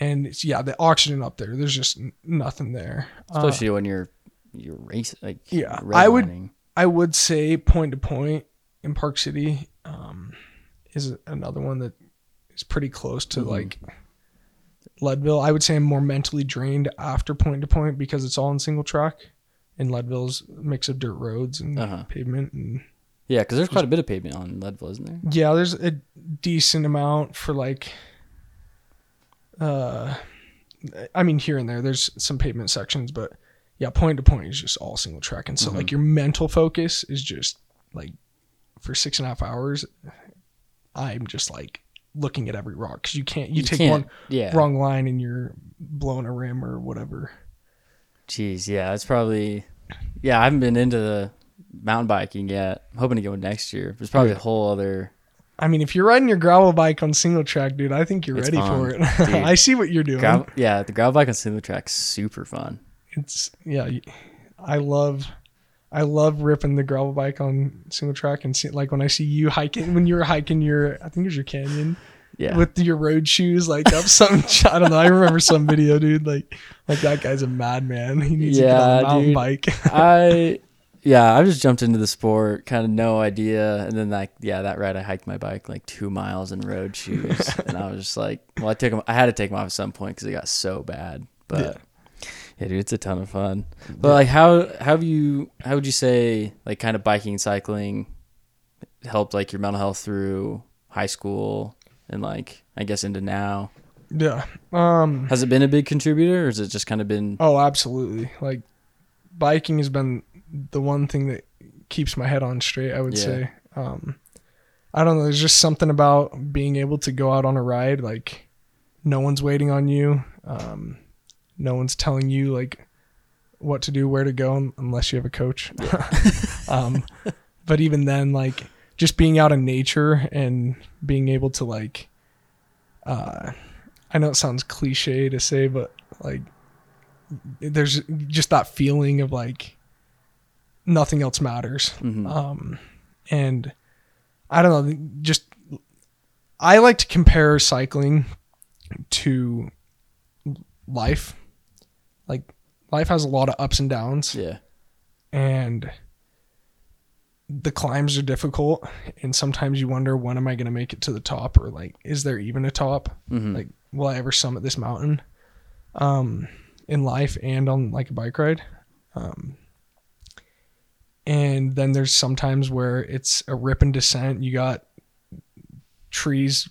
And it's, yeah, the oxygen up there, there's just nothing there. Especially uh, when you're you're racing. Like, yeah, I would, I would say Point to Point in Park City um, is another one that is pretty close to mm-hmm. like Leadville. I would say I'm more mentally drained after Point to Point because it's all in single track. And Leadville's mix of dirt roads and uh-huh. pavement. And yeah, because there's just quite a bit of pavement on Leadville, isn't there? Yeah, there's a decent amount for like, uh, I mean, here and there, there's some pavement sections, but yeah, Point to Point is just all single track. And so mm-hmm. like your mental focus is just like for six and a half hours, I'm just like looking at every rock because you can't, you, you take can't, one yeah. wrong line and you're blowing a rim or whatever. Jeez, yeah, it's probably, yeah, I haven't been into the mountain biking yet. I'm hoping to go next year. There's probably a whole other. I mean, if you're riding your gravel bike on single track, dude, I think you're ready fun, for it. I see what you're doing. Gravel, yeah, the gravel bike on single track's super fun. It's, yeah, I love, I love ripping the gravel bike on single track and see, like when I see you hiking, when you're hiking your, I think it was your canyon. Yeah. With your road shoes, like up some, I don't know. I remember some video, dude. Like, like that guy's a madman. He needs yeah, to get on a mountain dude. bike. I, yeah, I just jumped into the sport, kind of no idea, and then like, yeah, that ride I hiked my bike like two miles in road shoes, and I was just like, well, I took them. I had to take them off at some point because it got so bad. But yeah. yeah, dude, it's a ton of fun. But yeah. like, how, how have you? How would you say like kind of biking, cycling helped like your mental health through high school? And like, I guess into now. Yeah. Um, has it been a big contributor or has it just kind of been? Oh, absolutely. Like biking has been the one thing that keeps my head on straight, I would yeah. say. Um, I don't know. There's just something about being able to go out on a ride. Like no one's waiting on you. Um, no one's telling you like what to do, where to go, unless you have a coach. Yeah. um, but even then, like, just being out in nature and being able to like, uh, I know it sounds cliche to say, but like there's just that feeling of like nothing else matters. Mm-hmm. Um, and I don't know, just, I like to compare cycling to life. Like life has a lot of ups and downs. Yeah. And the climbs are difficult and sometimes you wonder, when am I going to make it to the top? Or like, is there even a top? Mm-hmm. Like, will I ever summit this mountain? Um, in life and on like a bike ride. Um, and then there's sometimes where it's a rip and descent. You got trees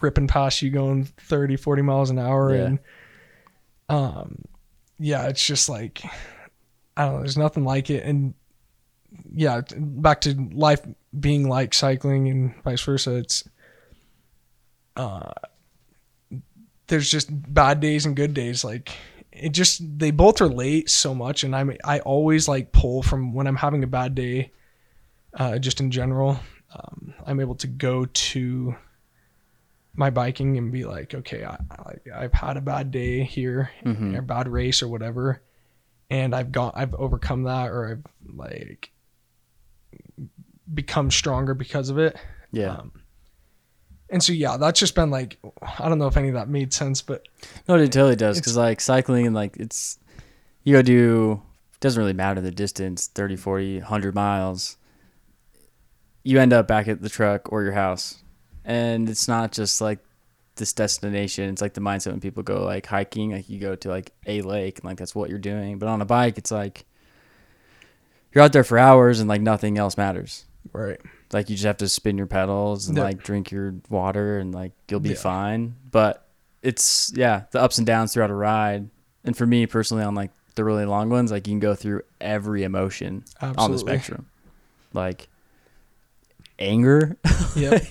ripping past you going thirty, forty miles an hour. Yeah. And, um, yeah, it's just like, I don't know. There's nothing like it. And, yeah, back to life being like cycling and vice versa. It's uh, there's just bad days and good days. Like it just, they both relate so much. And I'm I always like pull from when I'm having a bad day, uh, just in general. Um, I'm able to go to my biking and be like, okay, I, I I've had a bad day here, mm-hmm. or a bad race or whatever, and I've gone, I've overcome that, or I've like become stronger because of it. Yeah. Um, and so, yeah, that's just been like, I don't know if any of that made sense, but. No, it totally does. Cause like cycling and like it's, you go do, it doesn't really matter the distance, thirty, forty, a hundred miles. You end up back at the truck or your house. And it's not just like this destination. It's like the mindset when people go like hiking, like you go to like a lake and like that's what you're doing. But on a bike, it's like you're out there for hours and like nothing else matters. Right. Like you just have to spin your pedals and yeah. like drink your water and like you'll be yeah. fine. But it's, yeah, the ups and downs throughout a ride. And for me personally, on like the really long ones, like you can go through every emotion Absolutely. On the spectrum. Like anger. Yep.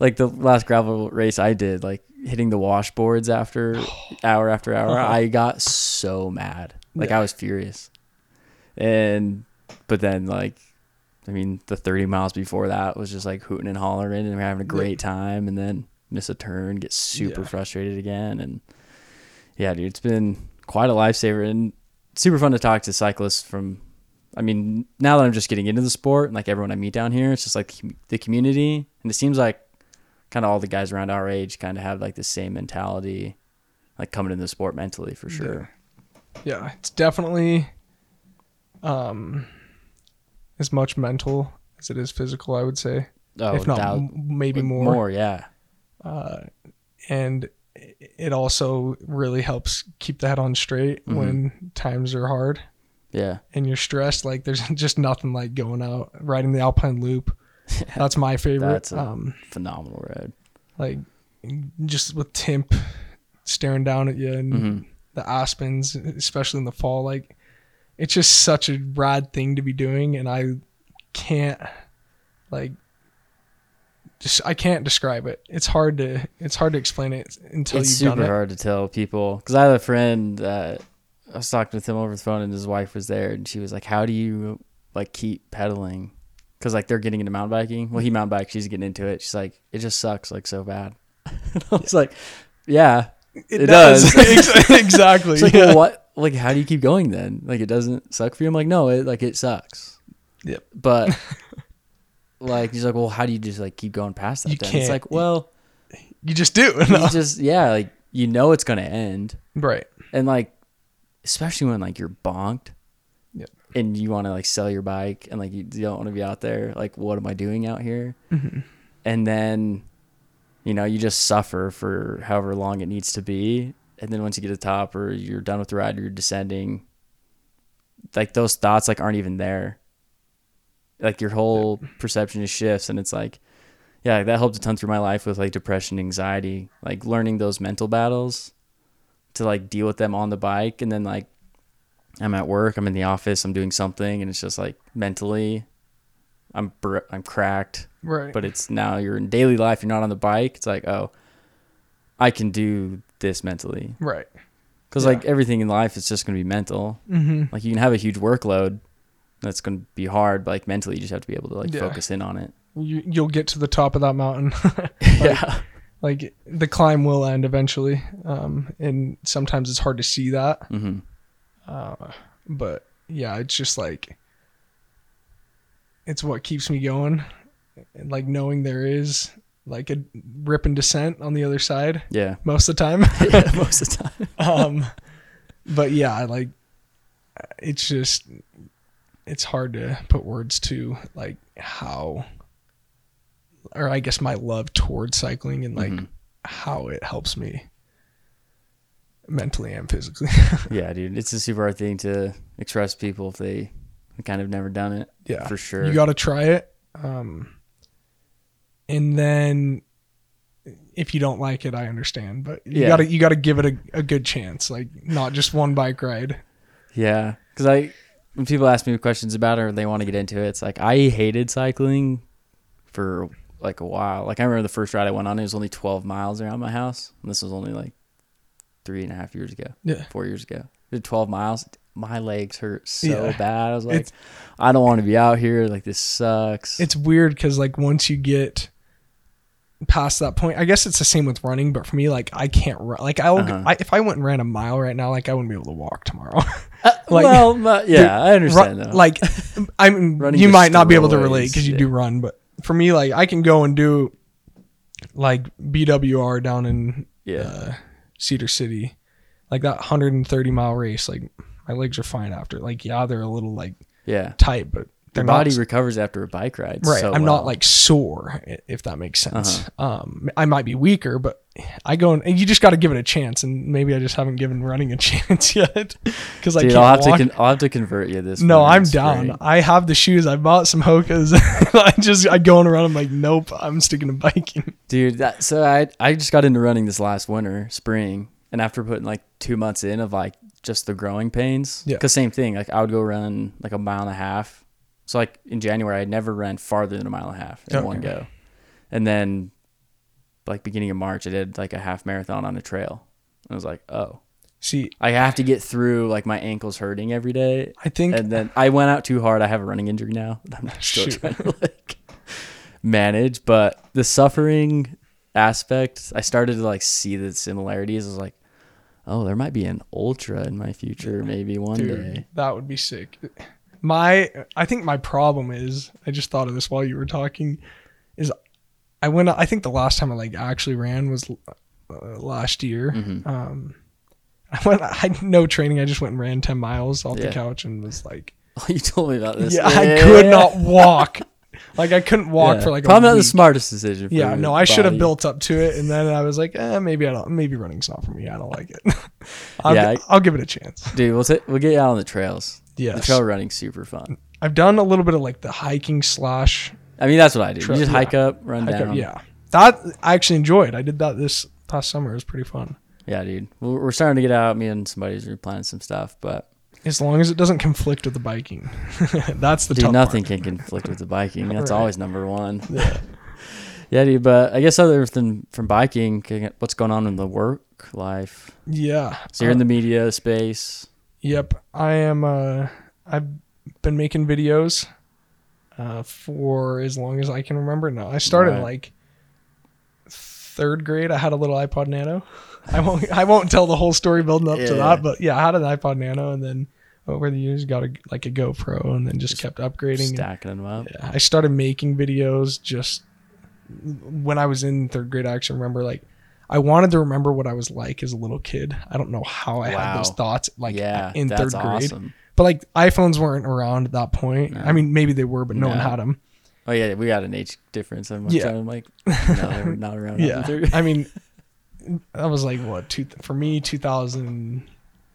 Like the last gravel race I did, like hitting the washboards after hour after hour, I got so mad. Like yeah. I was furious. And, but then like, I mean, the thirty miles before that was just like hooting and hollering and we're having a great time, and then miss a turn, get super yeah. frustrated again. And yeah, dude, it's been quite a lifesaver and super fun to talk to cyclists from, I mean, now that I'm just getting into the sport and like everyone I meet down here, it's just like the community. And it seems like kind of all the guys around our age kind of have like the same mentality, like coming into the sport mentally for sure. Yeah, yeah, it's definitely um, as much mental as it is physical, I would say. Oh, if not that, maybe more. More, yeah. Uh, and it also really helps keep the head on straight mm-hmm. when times are hard. Yeah. And you're stressed. Like there's just nothing like going out, riding the Alpine Loop. That's my favorite. That's a um, phenomenal road. Like just with Timp staring down at you and mm-hmm. the aspens, especially in the fall, like it's just such a rad thing to be doing. And I can't like, just, I can't describe it. It's hard to, it's hard to explain it until it's you've done it. It's super hard to tell people. Cause I have a friend that, I was talking with him over the phone and his wife was there and she was like, how do you like keep pedaling? Cause like they're getting into mountain biking. Well, he mountain bikes, she's getting into it. She's like, it just sucks like so bad. And I was yeah. like, yeah, it, it does. does. Exactly. It's like, yeah. well, what, like, how do you keep going then? Like it doesn't suck for you. I'm like, no, it like, it sucks. Yep. But like, he's like, well, how do you just like keep going past that? You then? Can't. It's like, well, you just do. No. You just, yeah. Like, you know, it's going to end. Right. And like, especially when like you're bonked yep. and you want to like sell your bike and like you don't want to be out there. Like, what am I doing out here? Mm-hmm. And then, you know, you just suffer for however long it needs to be. And then once you get to the top or you're done with the ride, or you're descending, like those thoughts like aren't even there. Like your whole yep. perception just shifts. And it's like, yeah, that helped a ton through my life with like depression, anxiety, like learning those mental battles to like deal with them on the bike. And then like I'm at work, I'm in the office, I'm doing something, and it's just like mentally I'm br- I'm cracked, right? But it's now you're in daily life, you're not on the bike, it's like, oh, I can do this mentally, right? Because yeah. like everything in life is just gonna be mental. Mm-hmm. Like you can have a huge workload that's gonna be hard, but like mentally you just have to be able to like yeah. focus in on it. You, you'll get to the top of that mountain. Like, yeah. Like the climb will end eventually. Um, and sometimes it's hard to see that. Mm-hmm. Uh, but yeah, it's just like, it's what keeps me going. And like knowing there is like a rip and descent on the other side. Yeah. Most of the time. Yeah, most of the time. um, but yeah, like it's just, it's hard to put words to like how, or I guess my love towards cycling and like mm-hmm. how it helps me mentally and physically. Yeah, dude, it's a super hard thing to express to people if they kind of never done it. Yeah, for sure. You got to try it. Um, and then if you don't like it, I understand, but you yeah. gotta, you gotta give it a, a good chance. Like not just one bike ride. Yeah. Cause I, when people ask me questions about it or they want to get into it, it's like, I hated cycling for like a while. Like I remember the first ride I went on, it was only twelve miles around my house. And this was only like three and a half years ago. Yeah. Four years ago. I did twelve miles. My legs hurt so yeah. bad. I was like, it's, I don't want to be out here. Like this sucks. It's weird. Cause like once you get past that point. I guess it's the same with running, but for me, like, I can't run. Like, I'll, uh-huh. I, if I went and ran a mile right now, like, I wouldn't be able to walk tomorrow. uh, like, well, uh, yeah, dude, I understand that. Like, I mean, you might not be able to relate because you yeah. do run, but for me, like, I can go and do, like, B W R down in yeah. uh, Cedar City. Like, that one hundred thirty mile race, like, my legs are fine after. Like, yeah, they're a little, like, yeah. tight, but their body not, recovers after a bike ride. Right. So I'm well. not like sore, if that makes sense. Uh-huh. Um, I might be weaker, but I go in, and you just got to give it a chance. And maybe I just haven't given running a chance yet. Cause Dude, I can't I'll have, walk. To con- I'll have to convert you this. No, I'm down. Great. I have the shoes. I bought some Hokas. I just, I go on around. I'm like, nope, I'm sticking to biking. Dude. That, so I, I just got into running this last winter, spring. And after putting like two months in of like just the growing pains, yeah. cause same thing. Like I would go run like a mile and a half. So like in January, I never ran farther than a mile and a half in okay. one go. And then like beginning of March, I did like a half marathon on a trail. I was like, oh, see, I have to get through like my ankles hurting every day. I think. And then I went out too hard. I have a running injury now. I'm not still shoot. trying to like manage, but the suffering aspect, I started to like see the similarities. I was like, oh, there might be an ultra in my future. Maybe one Dude, day. That would be sick. My, I think my problem is, I just thought of this while you were talking, is I went, I think the last time I like actually ran was uh, last year. Mm-hmm. Um, I went, I had no training. I just went and ran ten miles off yeah. the couch and was like, oh, you told me about this. Yeah, yeah. I could not walk. Like I couldn't walk yeah. for like a probably week. Not the smartest decision. For yeah, no, I body. should have built up to it, and then I was like, eh, maybe I don't. Maybe running's not for me. I don't like it. I'll yeah, g- I, I'll give it a chance, dude. We'll t- we'll get you out on the trails. Yeah, the trail running's super fun. I've done a little bit of like the hiking slash. I mean, that's what I do. Trail. You just yeah. hike up, run hike down. Up, yeah, that I actually enjoyed. I did that this past summer. It was pretty fun. Yeah, dude. We're, we're starting to get out. Me and somebody's replanning some stuff, but. As long as it doesn't conflict with the biking. That's the dude, tough nothing part. Can conflict with the biking. That's right. Always number one. Yeah. Yeah, dude, but I guess other than from biking, what's going on in the work life? Yeah. So you're uh, in the media space. Yep. I am. Uh, I've been making videos uh, for as long as I can remember. No, I started right. like third grade. I had a little iPod Nano. I won't I won't tell the whole story building up yeah. to that, but yeah, I had an iPod Nano and then over the years got a, like a GoPro and then just, just kept upgrading. Stacking and, them up. Yeah, I started making videos just when I was in third grade. I actually remember like, I wanted to remember what I was like as a little kid. I don't know how I wow. had those thoughts like yeah, in third grade, awesome. But like iPhones weren't around at that point. No. I mean, maybe they were, but no, no one had them. Oh yeah. We got an age difference. I'm yeah. like, no, they're not around. yeah. I mean, that was like what two for me two thousand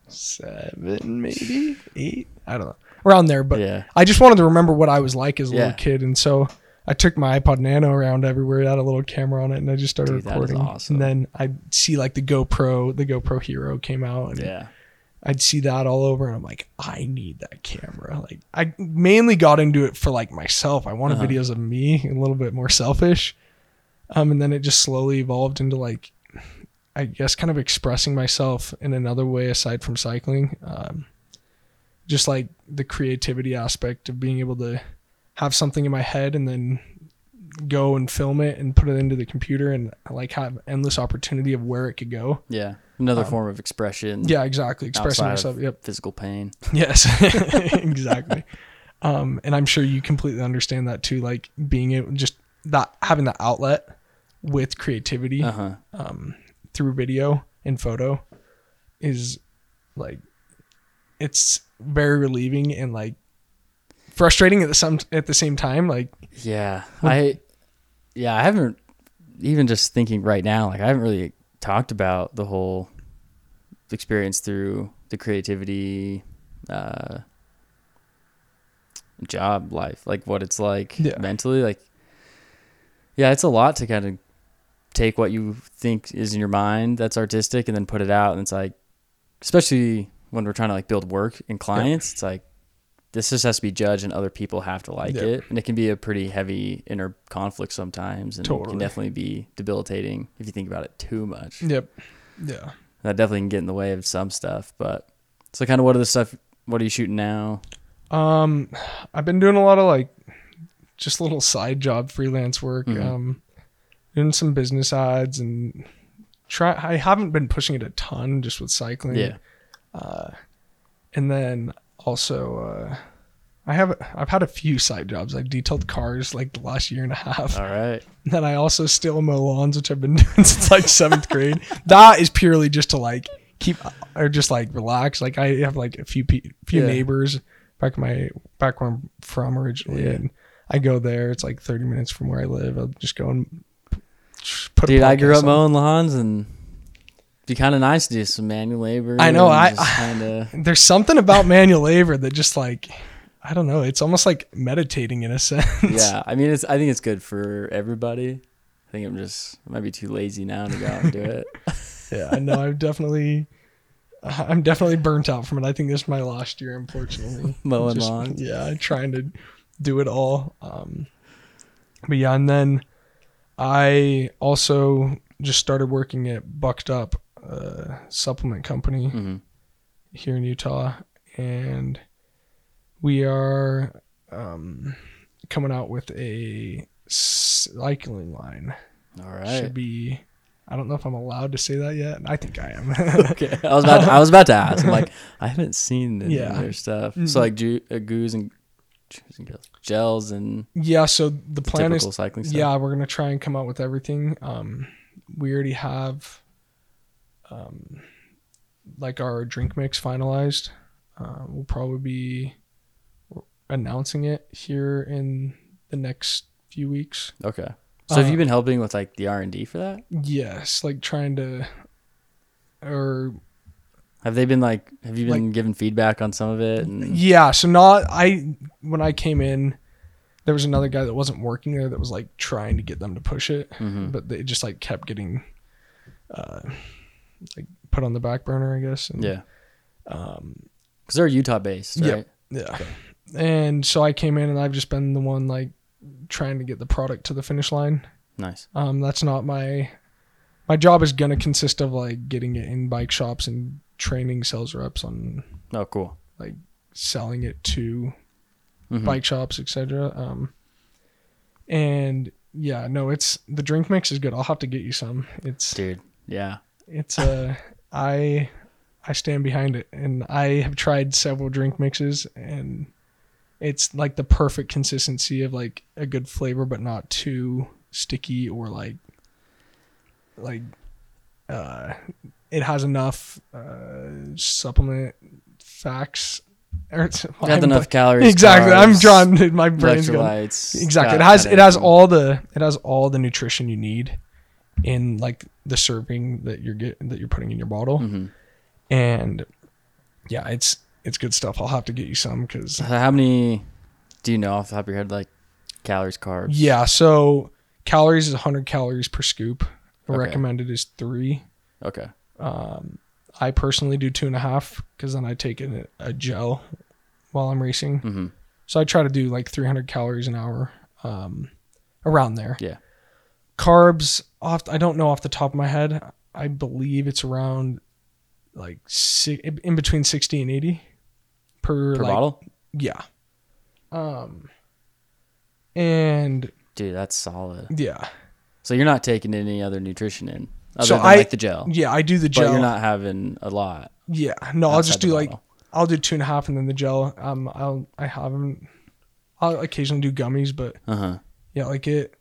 seven maybe eight I don't know around there but yeah. I just wanted to remember what I was like as a yeah. little kid, and so I took my iPod Nano around everywhere. I had a little camera on it and I just started Dude, recording. That is awesome. And then I'd see like the GoPro the GoPro Hero came out and yeah I'd see that all over and I'm like, I need that camera. Like I mainly got into it for like myself. I wanted uh-huh. videos of me, a little bit more selfish, um and then it just slowly evolved into like, I guess, kind of expressing myself in another way aside from cycling. Um, just like the creativity aspect of being able to have something in my head and then go and film it and put it into the computer and like have endless opportunity of where it could go. Yeah. Another um, form of expression. Yeah, exactly. Expressing yourself. Yep. Physical pain. Yes, exactly. um, and I'm sure you completely understand that too. Like being able just that having the outlet with creativity. Uh-huh. Um, through video and photo is like, it's very relieving and like frustrating at the some at the same time. Like, yeah, when, I, yeah, I haven't even just thinking right now, like I haven't really talked about the whole experience through the creativity, uh, job life, like what it's like yeah. mentally, like, yeah, it's a lot to kind of take what you think is in your mind that's artistic and then put it out. And it's like, especially when we're trying to like build work and clients, yeah. it's like, this just has to be judged and other people have to like yeah. it. And it can be a pretty heavy inner conflict sometimes. And totally. It can definitely be debilitating if you think about it too much. Yep. Yeah. That definitely can get in the way of some stuff, but so kind of what are the stuff, what are you shooting now? Um, I've been doing a lot of like just little side job freelance work. Mm-hmm. Um, doing some business odds and try. I haven't been pushing it a ton just with cycling. Yeah. Uh, and then also, uh, I have, I've had a few side jobs. I've detailed cars like the last year and a half. All right. And then I also still mow lawns, which I've been doing since like seventh grade. That is purely just to like keep or just like relax. Like I have like a few, pe- few yeah. neighbors back in my, back where I'm from originally. Yeah. And I go there. It's like thirty minutes from where I live. I'll just go and put Dude, a I grew up on. mowing lawns and be kind of nice to do some manual labor. I know. I, kinda... I There's something about manual labor that just like... I don't know. It's almost like meditating in a sense. Yeah. I mean, it's, I think it's good for everybody. I think I'm just, I might be too lazy now to go out and do it. Yeah. I know. I'm definitely, I'm definitely burnt out from it. I think this is my last year, unfortunately. Mowing just, lawns. Yeah. Trying to do it all. Um, but yeah. And then I also just started working at Bucked Up, a supplement company mm-hmm. here in Utah. And we are um, coming out with a cycling line. All right. Should be, I don't know if I'm allowed to say that yet. I think I am. Okay. I was about to, I was about to ask. I'm like, I haven't seen the yeah. other stuff. Mm-hmm. So like ju- uh, goos and, and gels and yeah. So the plan the typical is cycling stuff. Yeah, we're going to try and come out with everything. Um, we already have um, like our drink mix finalized. Uh, we'll probably be announcing it here in the next few weeks. Okay. So uh, have you been helping with like the R and D for that? Yes. Like trying to, or have they been like, have you been like, giving feedback on some of it? And... Yeah. So not, I, when I came in, there was another guy that wasn't working there that was like trying to get them to push it, mm-hmm. but they just like kept getting, uh, like put on the back burner, I guess. And, yeah. Um, because they're Utah based, right? Yeah. Yeah. Okay. And so I came in and I've just been the one like trying to get the product to the finish line. Nice. Um, that's not my, my job is going to consist of like getting it in bike shops and training sales reps on. Oh, cool. Like selling it to mm-hmm. bike shops, et cetera. Um, and yeah, no, it's the drink mix is good. I'll have to get you some. It's dude. Yeah. It's uh, I. I stand behind it, and I have tried several drink mixes, and it's like the perfect consistency of like a good flavor, but not too sticky or like, like, uh, it has enough, uh, supplement facts. Or it's, well, it has enough calories. Exactly. Carbs, I'm drawn to my brain's going. Exactly. It has, it has all the, it has all the nutrition you need in like the serving that you're getting, that you're putting in your bottle. Mm-hmm. And yeah, it's it's good stuff. I'll have to get you some because how many do you know off the top of your head? Like calories, carbs. Yeah, so calories is one hundred calories per scoop. The okay. recommended is three. Okay. Um, I personally do two and a half because then I take a, a gel while I'm racing. Mm-hmm. So I try to do like three hundred calories an hour, um, around there. Yeah. Carbs off. I don't know off the top of my head. I believe it's around. Like in between sixty and eighty per, per like, bottle. Yeah. Um, and dude, that's solid. Yeah. So you're not taking any other nutrition in other so than I, like the gel. Yeah. I do the gel. But you're not having a lot. Yeah. No, I'll just do like, I'll do two and a half and then the gel. Um, I'll, I haven't, I'll occasionally do gummies, but uh-huh. yeah, like it,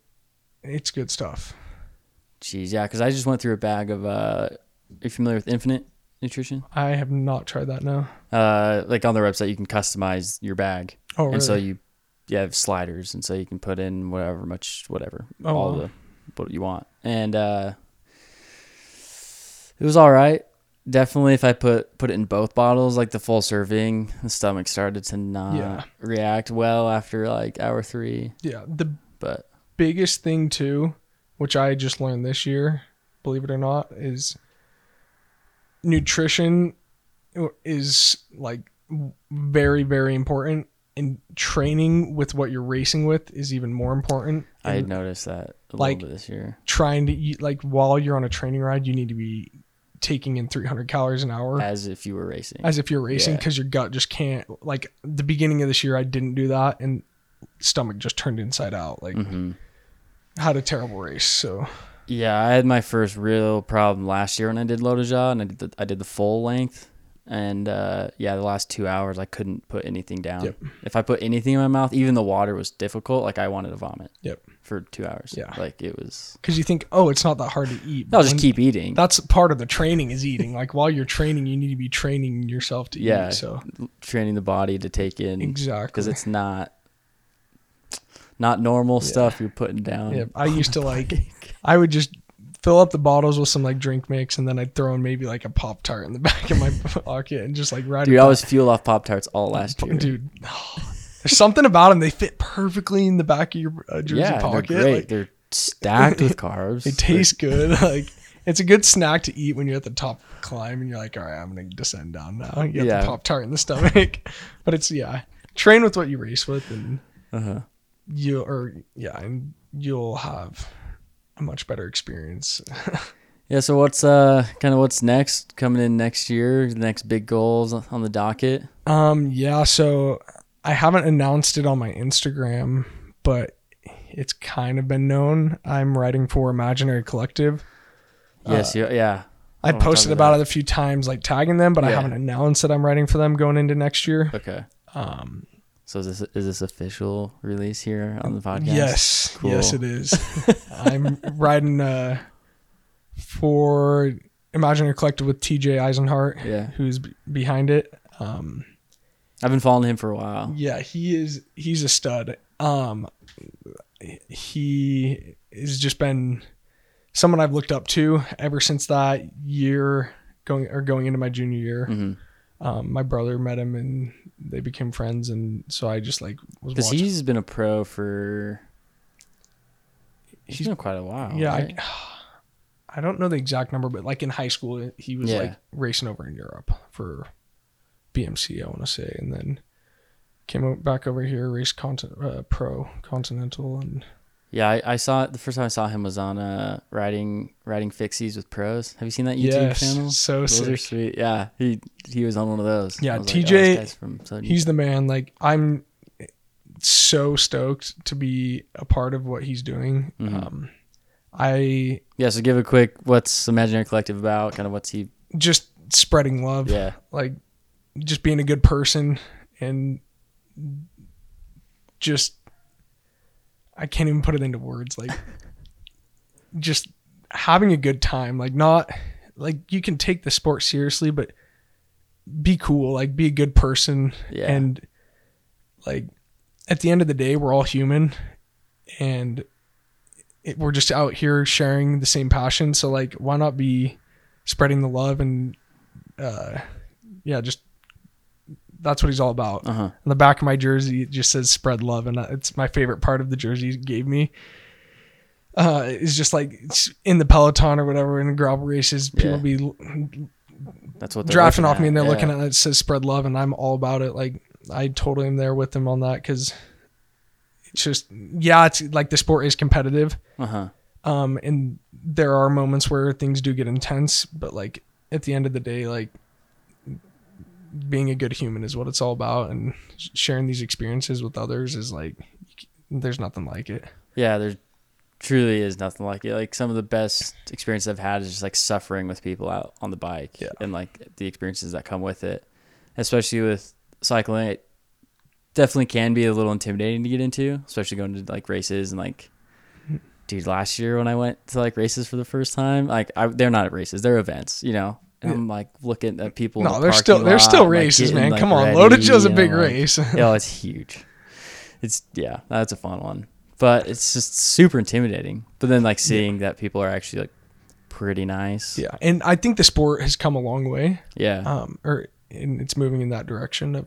it's good stuff. Jeez. Yeah. Cause I just went through a bag of, uh, are you familiar with Infinite Nutrition? I have not tried that, no. Uh, like on their website, you can customize your bag. Oh, really? And so you, you have sliders, and so you can put in whatever much, whatever, oh, all wow. the what you want. And uh, it was all right. Definitely, if I put put it in both bottles, like the full serving, the stomach started to not yeah. react well after like hour three. Yeah, the but biggest thing too, which I just learned this year, believe it or not, is. Nutrition is like very, very important, and training with what you're racing with is even more important. And I had noticed that a like, little bit this year. Trying to eat like while you're on a training ride, you need to be taking in three hundred calories an hour as if you were racing. As if you're racing, because yeah. your gut just can't. Like the beginning of this year, I didn't do that, and stomach just turned inside out. Like, mm-hmm. had a terrible race. So yeah, I had my first real problem last year when I did Lodeja, and I did the, I did the full length. And uh, yeah, the last two hours I couldn't put anything down. Yep. If I put anything in my mouth, even the water was difficult. Like I wanted to vomit. Yep. For two hours. Yeah. Like it was. Because you think, oh, it's not that hard to eat. I'll just keep eating. That's part of the training is eating. Like while you're training, you need to be training yourself to yeah, eat. So training the body to take in. Exactly. Because it's not not normal yeah. stuff you're putting down. Yep. I used to like. I would just. Fill up the bottles with some like drink mix, and then I'd throw in maybe like a Pop Tart in the back of my pocket and just like ride. Dude, I always fuel off Pop Tarts all last year. Dude, oh, there's something about them; they fit perfectly in the back of your uh, jersey yeah, pocket. They're great. Like, they're stacked with carbs. They taste good. Like it's a good snack to eat when you're at the top climb and you're like, all right, I'm gonna descend down now. You got yeah. the Pop Tart in the stomach, but it's yeah, train with what you race with, and uh-huh. you or yeah, and you'll have. Much better experience. Yeah, so what's uh kind of what's next coming in next year, the next big goals on the docket? Um yeah, so I haven't announced it on my Instagram, but it's kind of been known. I'm writing for Imaginary Collective. Yes, uh, yeah. I, I posted about it a few times, like tagging them, but yeah. I haven't announced that I'm writing for them going into next year. Okay. Um So is this is this official release here on the podcast? Yes, cool. Yes, it is. I'm riding uh, for Imaginary Collective with T J Eisenhart, yeah. who's b- behind it. Um, I've been following him for a while. Yeah, he is. He's a stud. Um, he has just been someone I've looked up to ever since that year going or going into my junior year. Mm-hmm. Um, my brother met him and they became friends. And so I just like, was because he's been a pro for, he's, he's been quite a while. Yeah. Right? I, I don't know the exact number, but like in high school, he was yeah. like racing over in Europe for B M C, I want to say. And then came back over here, raced content, uh, pro continental. And yeah, I, I saw it. The first time I saw him was on uh riding riding fixies with pros. Have you seen that YouTube yes, channel? So those sick. Are sweet. Yeah, he he was on one of those. Yeah, T J, like, oh, from he's the man. Like I'm so stoked to be a part of what he's doing. Mm-hmm. Um, I yeah. So give a quick what's Imaginary Collective about? Kind of what's he just spreading love. Yeah, like just being a good person and just. I can't even put it into words. Like just having a good time, like not like you can take the sport seriously, but be cool, like be a good person. Yeah. And like at the end of the day, we're all human and it, we're just out here sharing the same passion. So like, why not be spreading the love and, uh, yeah, just, that's what he's all about. Uh-huh. On the back of my jersey, it just says spread love. And it's my favorite part of the jersey he gave me. Uh, it's just like it's in the Peloton or whatever, in the gravel races, people yeah. be that's what drafting off at. Me and they're yeah. looking at it. It says spread love. And I'm all about it. Like I totally am there with him on that. Cause it's just, yeah, it's like the sport is competitive. Uh-huh. Um, and there are moments where things do get intense, but like at the end of the day, like, being a good human is what it's all about, and sharing these experiences with others is like there's nothing like it. Yeah, there truly is nothing like it. Like some of the best experiences I've had is just like suffering with people out on the bike yeah. and like the experiences that come with it, especially with cycling. It definitely can be a little intimidating to get into, especially going to like races and like dude, last year when I went to like races for the first time, like I, they're not races, they're events, you know. And I'm like looking at people. No, in the they're still they're still races, like, man. Like, come on, Lodeja's a big know, like, race. Oh, it's huge. It's yeah, that's a fun one, but it's just super intimidating. But then like seeing yeah. that people are actually like pretty nice. Yeah, and I think the sport has come a long way. Yeah, um, or and it's moving in that direction of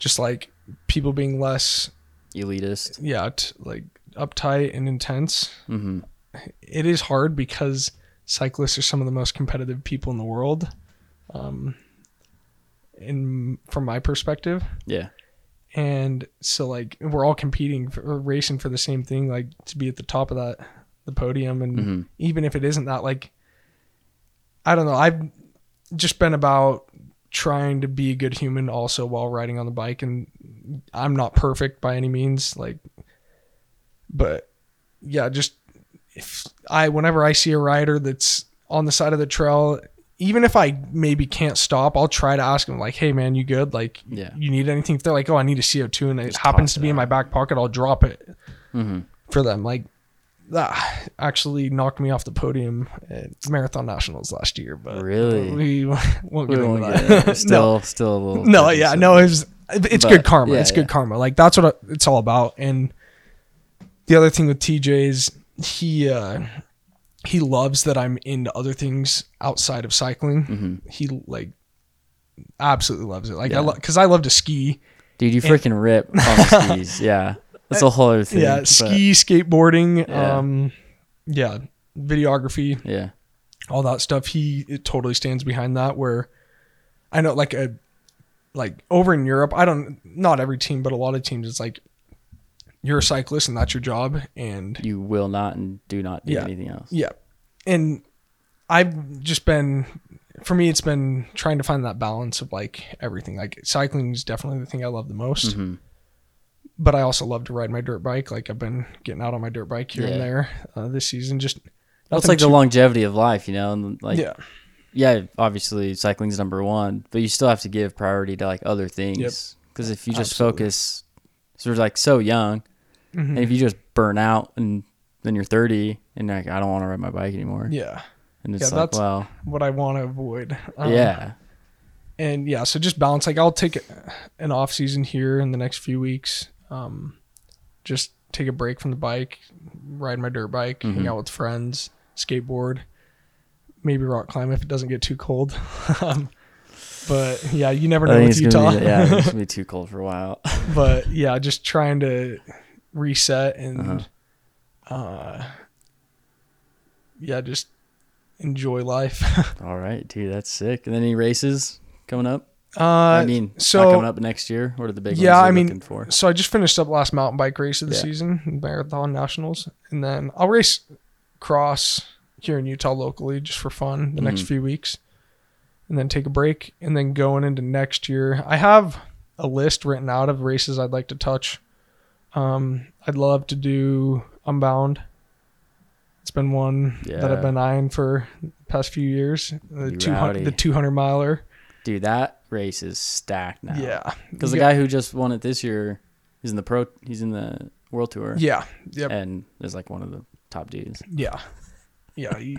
just like people being less elitist. Yeah, t- like uptight and intense. Mm-hmm. It is hard because. Cyclists are some of the most competitive people in the world, um, in from my perspective. Yeah. And so like we're all competing for, or racing for the same thing, like to be at the top of that the podium. And mm-hmm. even if it isn't that, like I don't know, I've just been about trying to be a good human also while riding on the bike. And I'm not perfect by any means, like, but yeah, just if I, whenever I see a rider that's on the side of the trail, even if I maybe can't stop, I'll try to ask them like, hey man, you good? Like, yeah. you need anything? If they're like, oh, I need a C O two and it just happens to be out in my back pocket, I'll drop it mm-hmm. for them. Like, that actually knocked me off the podium at Marathon Nationals last year, but really we won't get we into that. Get still, no. still a little. No, yeah, so. no, it was, it's but, good karma. Yeah, it's yeah. good karma. Like that's what I, it's all about. And the other thing with T J is he, uh, he loves that I'm into other things outside of cycling. Mm-hmm. He like absolutely loves it. Like yeah. I love, cause I love to ski. Dude, you freaking and- rip on skis. Yeah. That's a whole other thing. Yeah, but. ski, skateboarding, yeah. um, yeah, videography, yeah, all that stuff. He it totally stands behind that. Where I know, like a like over in Europe, I don't not every team, but a lot of teams, it's like you're a cyclist and that's your job, and you will not and do not do yeah, anything else. Yeah, and I've just been for me, it's been trying to find that balance of like everything. Like cycling is definitely the thing I love the most. Mm-hmm. But I also love to ride my dirt bike. Like I've been getting out on my dirt bike here yeah. and there uh, this season. Just that's like too- the longevity of life, you know. And like, yeah, yeah. Obviously, cycling's number one, but you still have to give priority to like other things. Because yep. if you just Absolutely. focus, so we're like so young, mm-hmm. and if you just burn out and then you're thirty and like I don't want to ride my bike anymore. Yeah, and it's yeah, like that's wow, what I want to avoid. Um, yeah. And yeah, so just balance. Like I'll take an off season here in the next few weeks. Um, just take a break from the bike, ride my dirt bike, mm-hmm. hang out with friends, skateboard, maybe rock climb if it doesn't get too cold. um, but yeah, you never know with Utah. Be, yeah, it's gonna be too cold for a while. But yeah, just trying to reset and uh-huh. uh, yeah, just enjoy life. All right, dude, that's sick. And then any races coming up? Uh, I mean, so not coming up next year. What are the big yeah, ones I mean, looking for? So I just finished up last mountain bike race of the yeah. season, Marathon Nationals, and then I'll race cross here in Utah locally just for fun the mm-hmm. next few weeks, and then take a break. And then going into next year, I have a list written out of races I'd like to touch. Um, I'd love to do Unbound. It's been one yeah. that I've been eyeing for the past few years. The two hundred, the two hundred miler. Dude, that race is stacked now. Yeah, because the yeah. guy who just won it this year is in the pro. He's in the World Tour. Yeah, yep. And is like one of the top dudes. Yeah, yeah. he,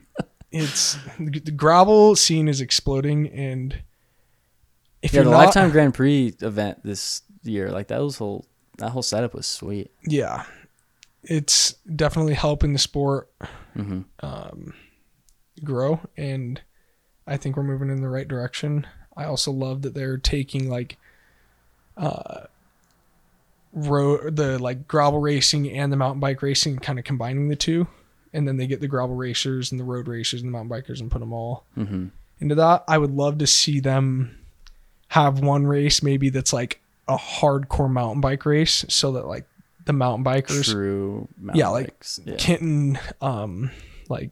it's the gravel scene is exploding, and if yeah, you're the not, Lifetime Grand Prix event this year, like that was whole that whole setup was sweet. Yeah, it's definitely helping the sport mm-hmm. um, grow, and I think we're moving in the right direction. I also love that they're taking like uh, road, the like gravel racing and the mountain bike racing, kind of combining the two. And then they get the gravel racers and the road racers and the mountain bikers and put them all mm-hmm. into that. I would love to see them have one race maybe that's like a hardcore mountain bike race so that like the mountain bikers, True mountain yeah, like bikes. Yeah. Kenton, um, like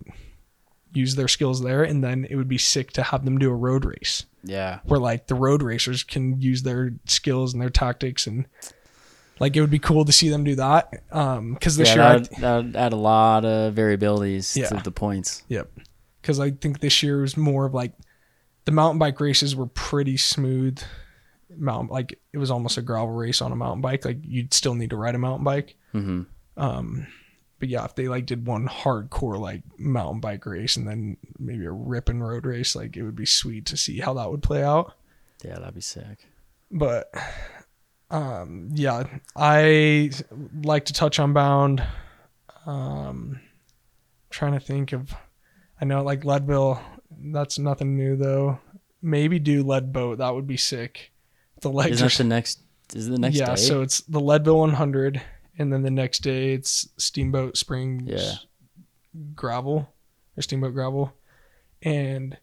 use their skills there. And then it would be sick to have them do a road race. Yeah. Where like the road racers can use their skills and their tactics, and like, it would be cool to see them do that. Um, cause this yeah, year that would, that would add a lot of variabilities yeah. to the points. Yep. Cause I think this year was more of like the mountain bike races were pretty smooth mountain. Like it was almost a gravel race on a mountain bike. Like you'd still need to ride a mountain bike. Mm-hmm. Um, But yeah, if they like did one hardcore like mountain bike race and then maybe a ripping road race, like it would be sweet to see how that would play out. Yeah, that'd be sick. But um, yeah, I like to touch Unbound. Um, trying to think of, I know like Leadville, that's nothing new though. Maybe do Lead Boat. That would be sick. The legs. Isn't that the next? Is it the next? Yeah, day? So it's the Leadville one hundred. And then the next day it's Steamboat Springs yeah. gravel or Steamboat gravel. And,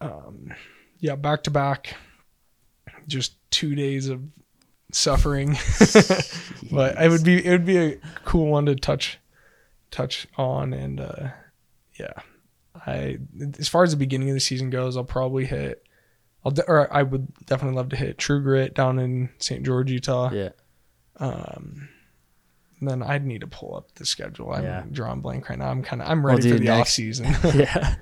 um, yeah, back to back, just two days of suffering, but it would be, it would be a cool one to touch, touch on. And, uh, yeah, I, as far as the beginning of the season goes, I'll probably hit, I'll, de- or I would definitely love to hit True Grit down in Saint George, Utah. Yeah. Um, then I'd need to pull up the schedule. I'm yeah. drawing blank right now. I'm kind of I'm ready well, dude, for the next, off season. yeah,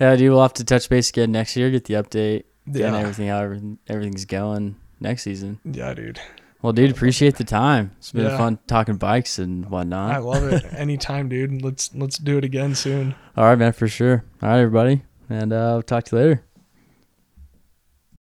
yeah. Dude, we'll have to touch base again next year. Get the update yeah. and everything. How everything, everything's going next season. Yeah, dude. Well, dude, appreciate the time. It's been yeah. fun talking bikes and whatnot. I love it. Anytime, dude. Let's let's do it again soon. All right, man, for sure. All right, everybody, and uh, I'll talk to you later.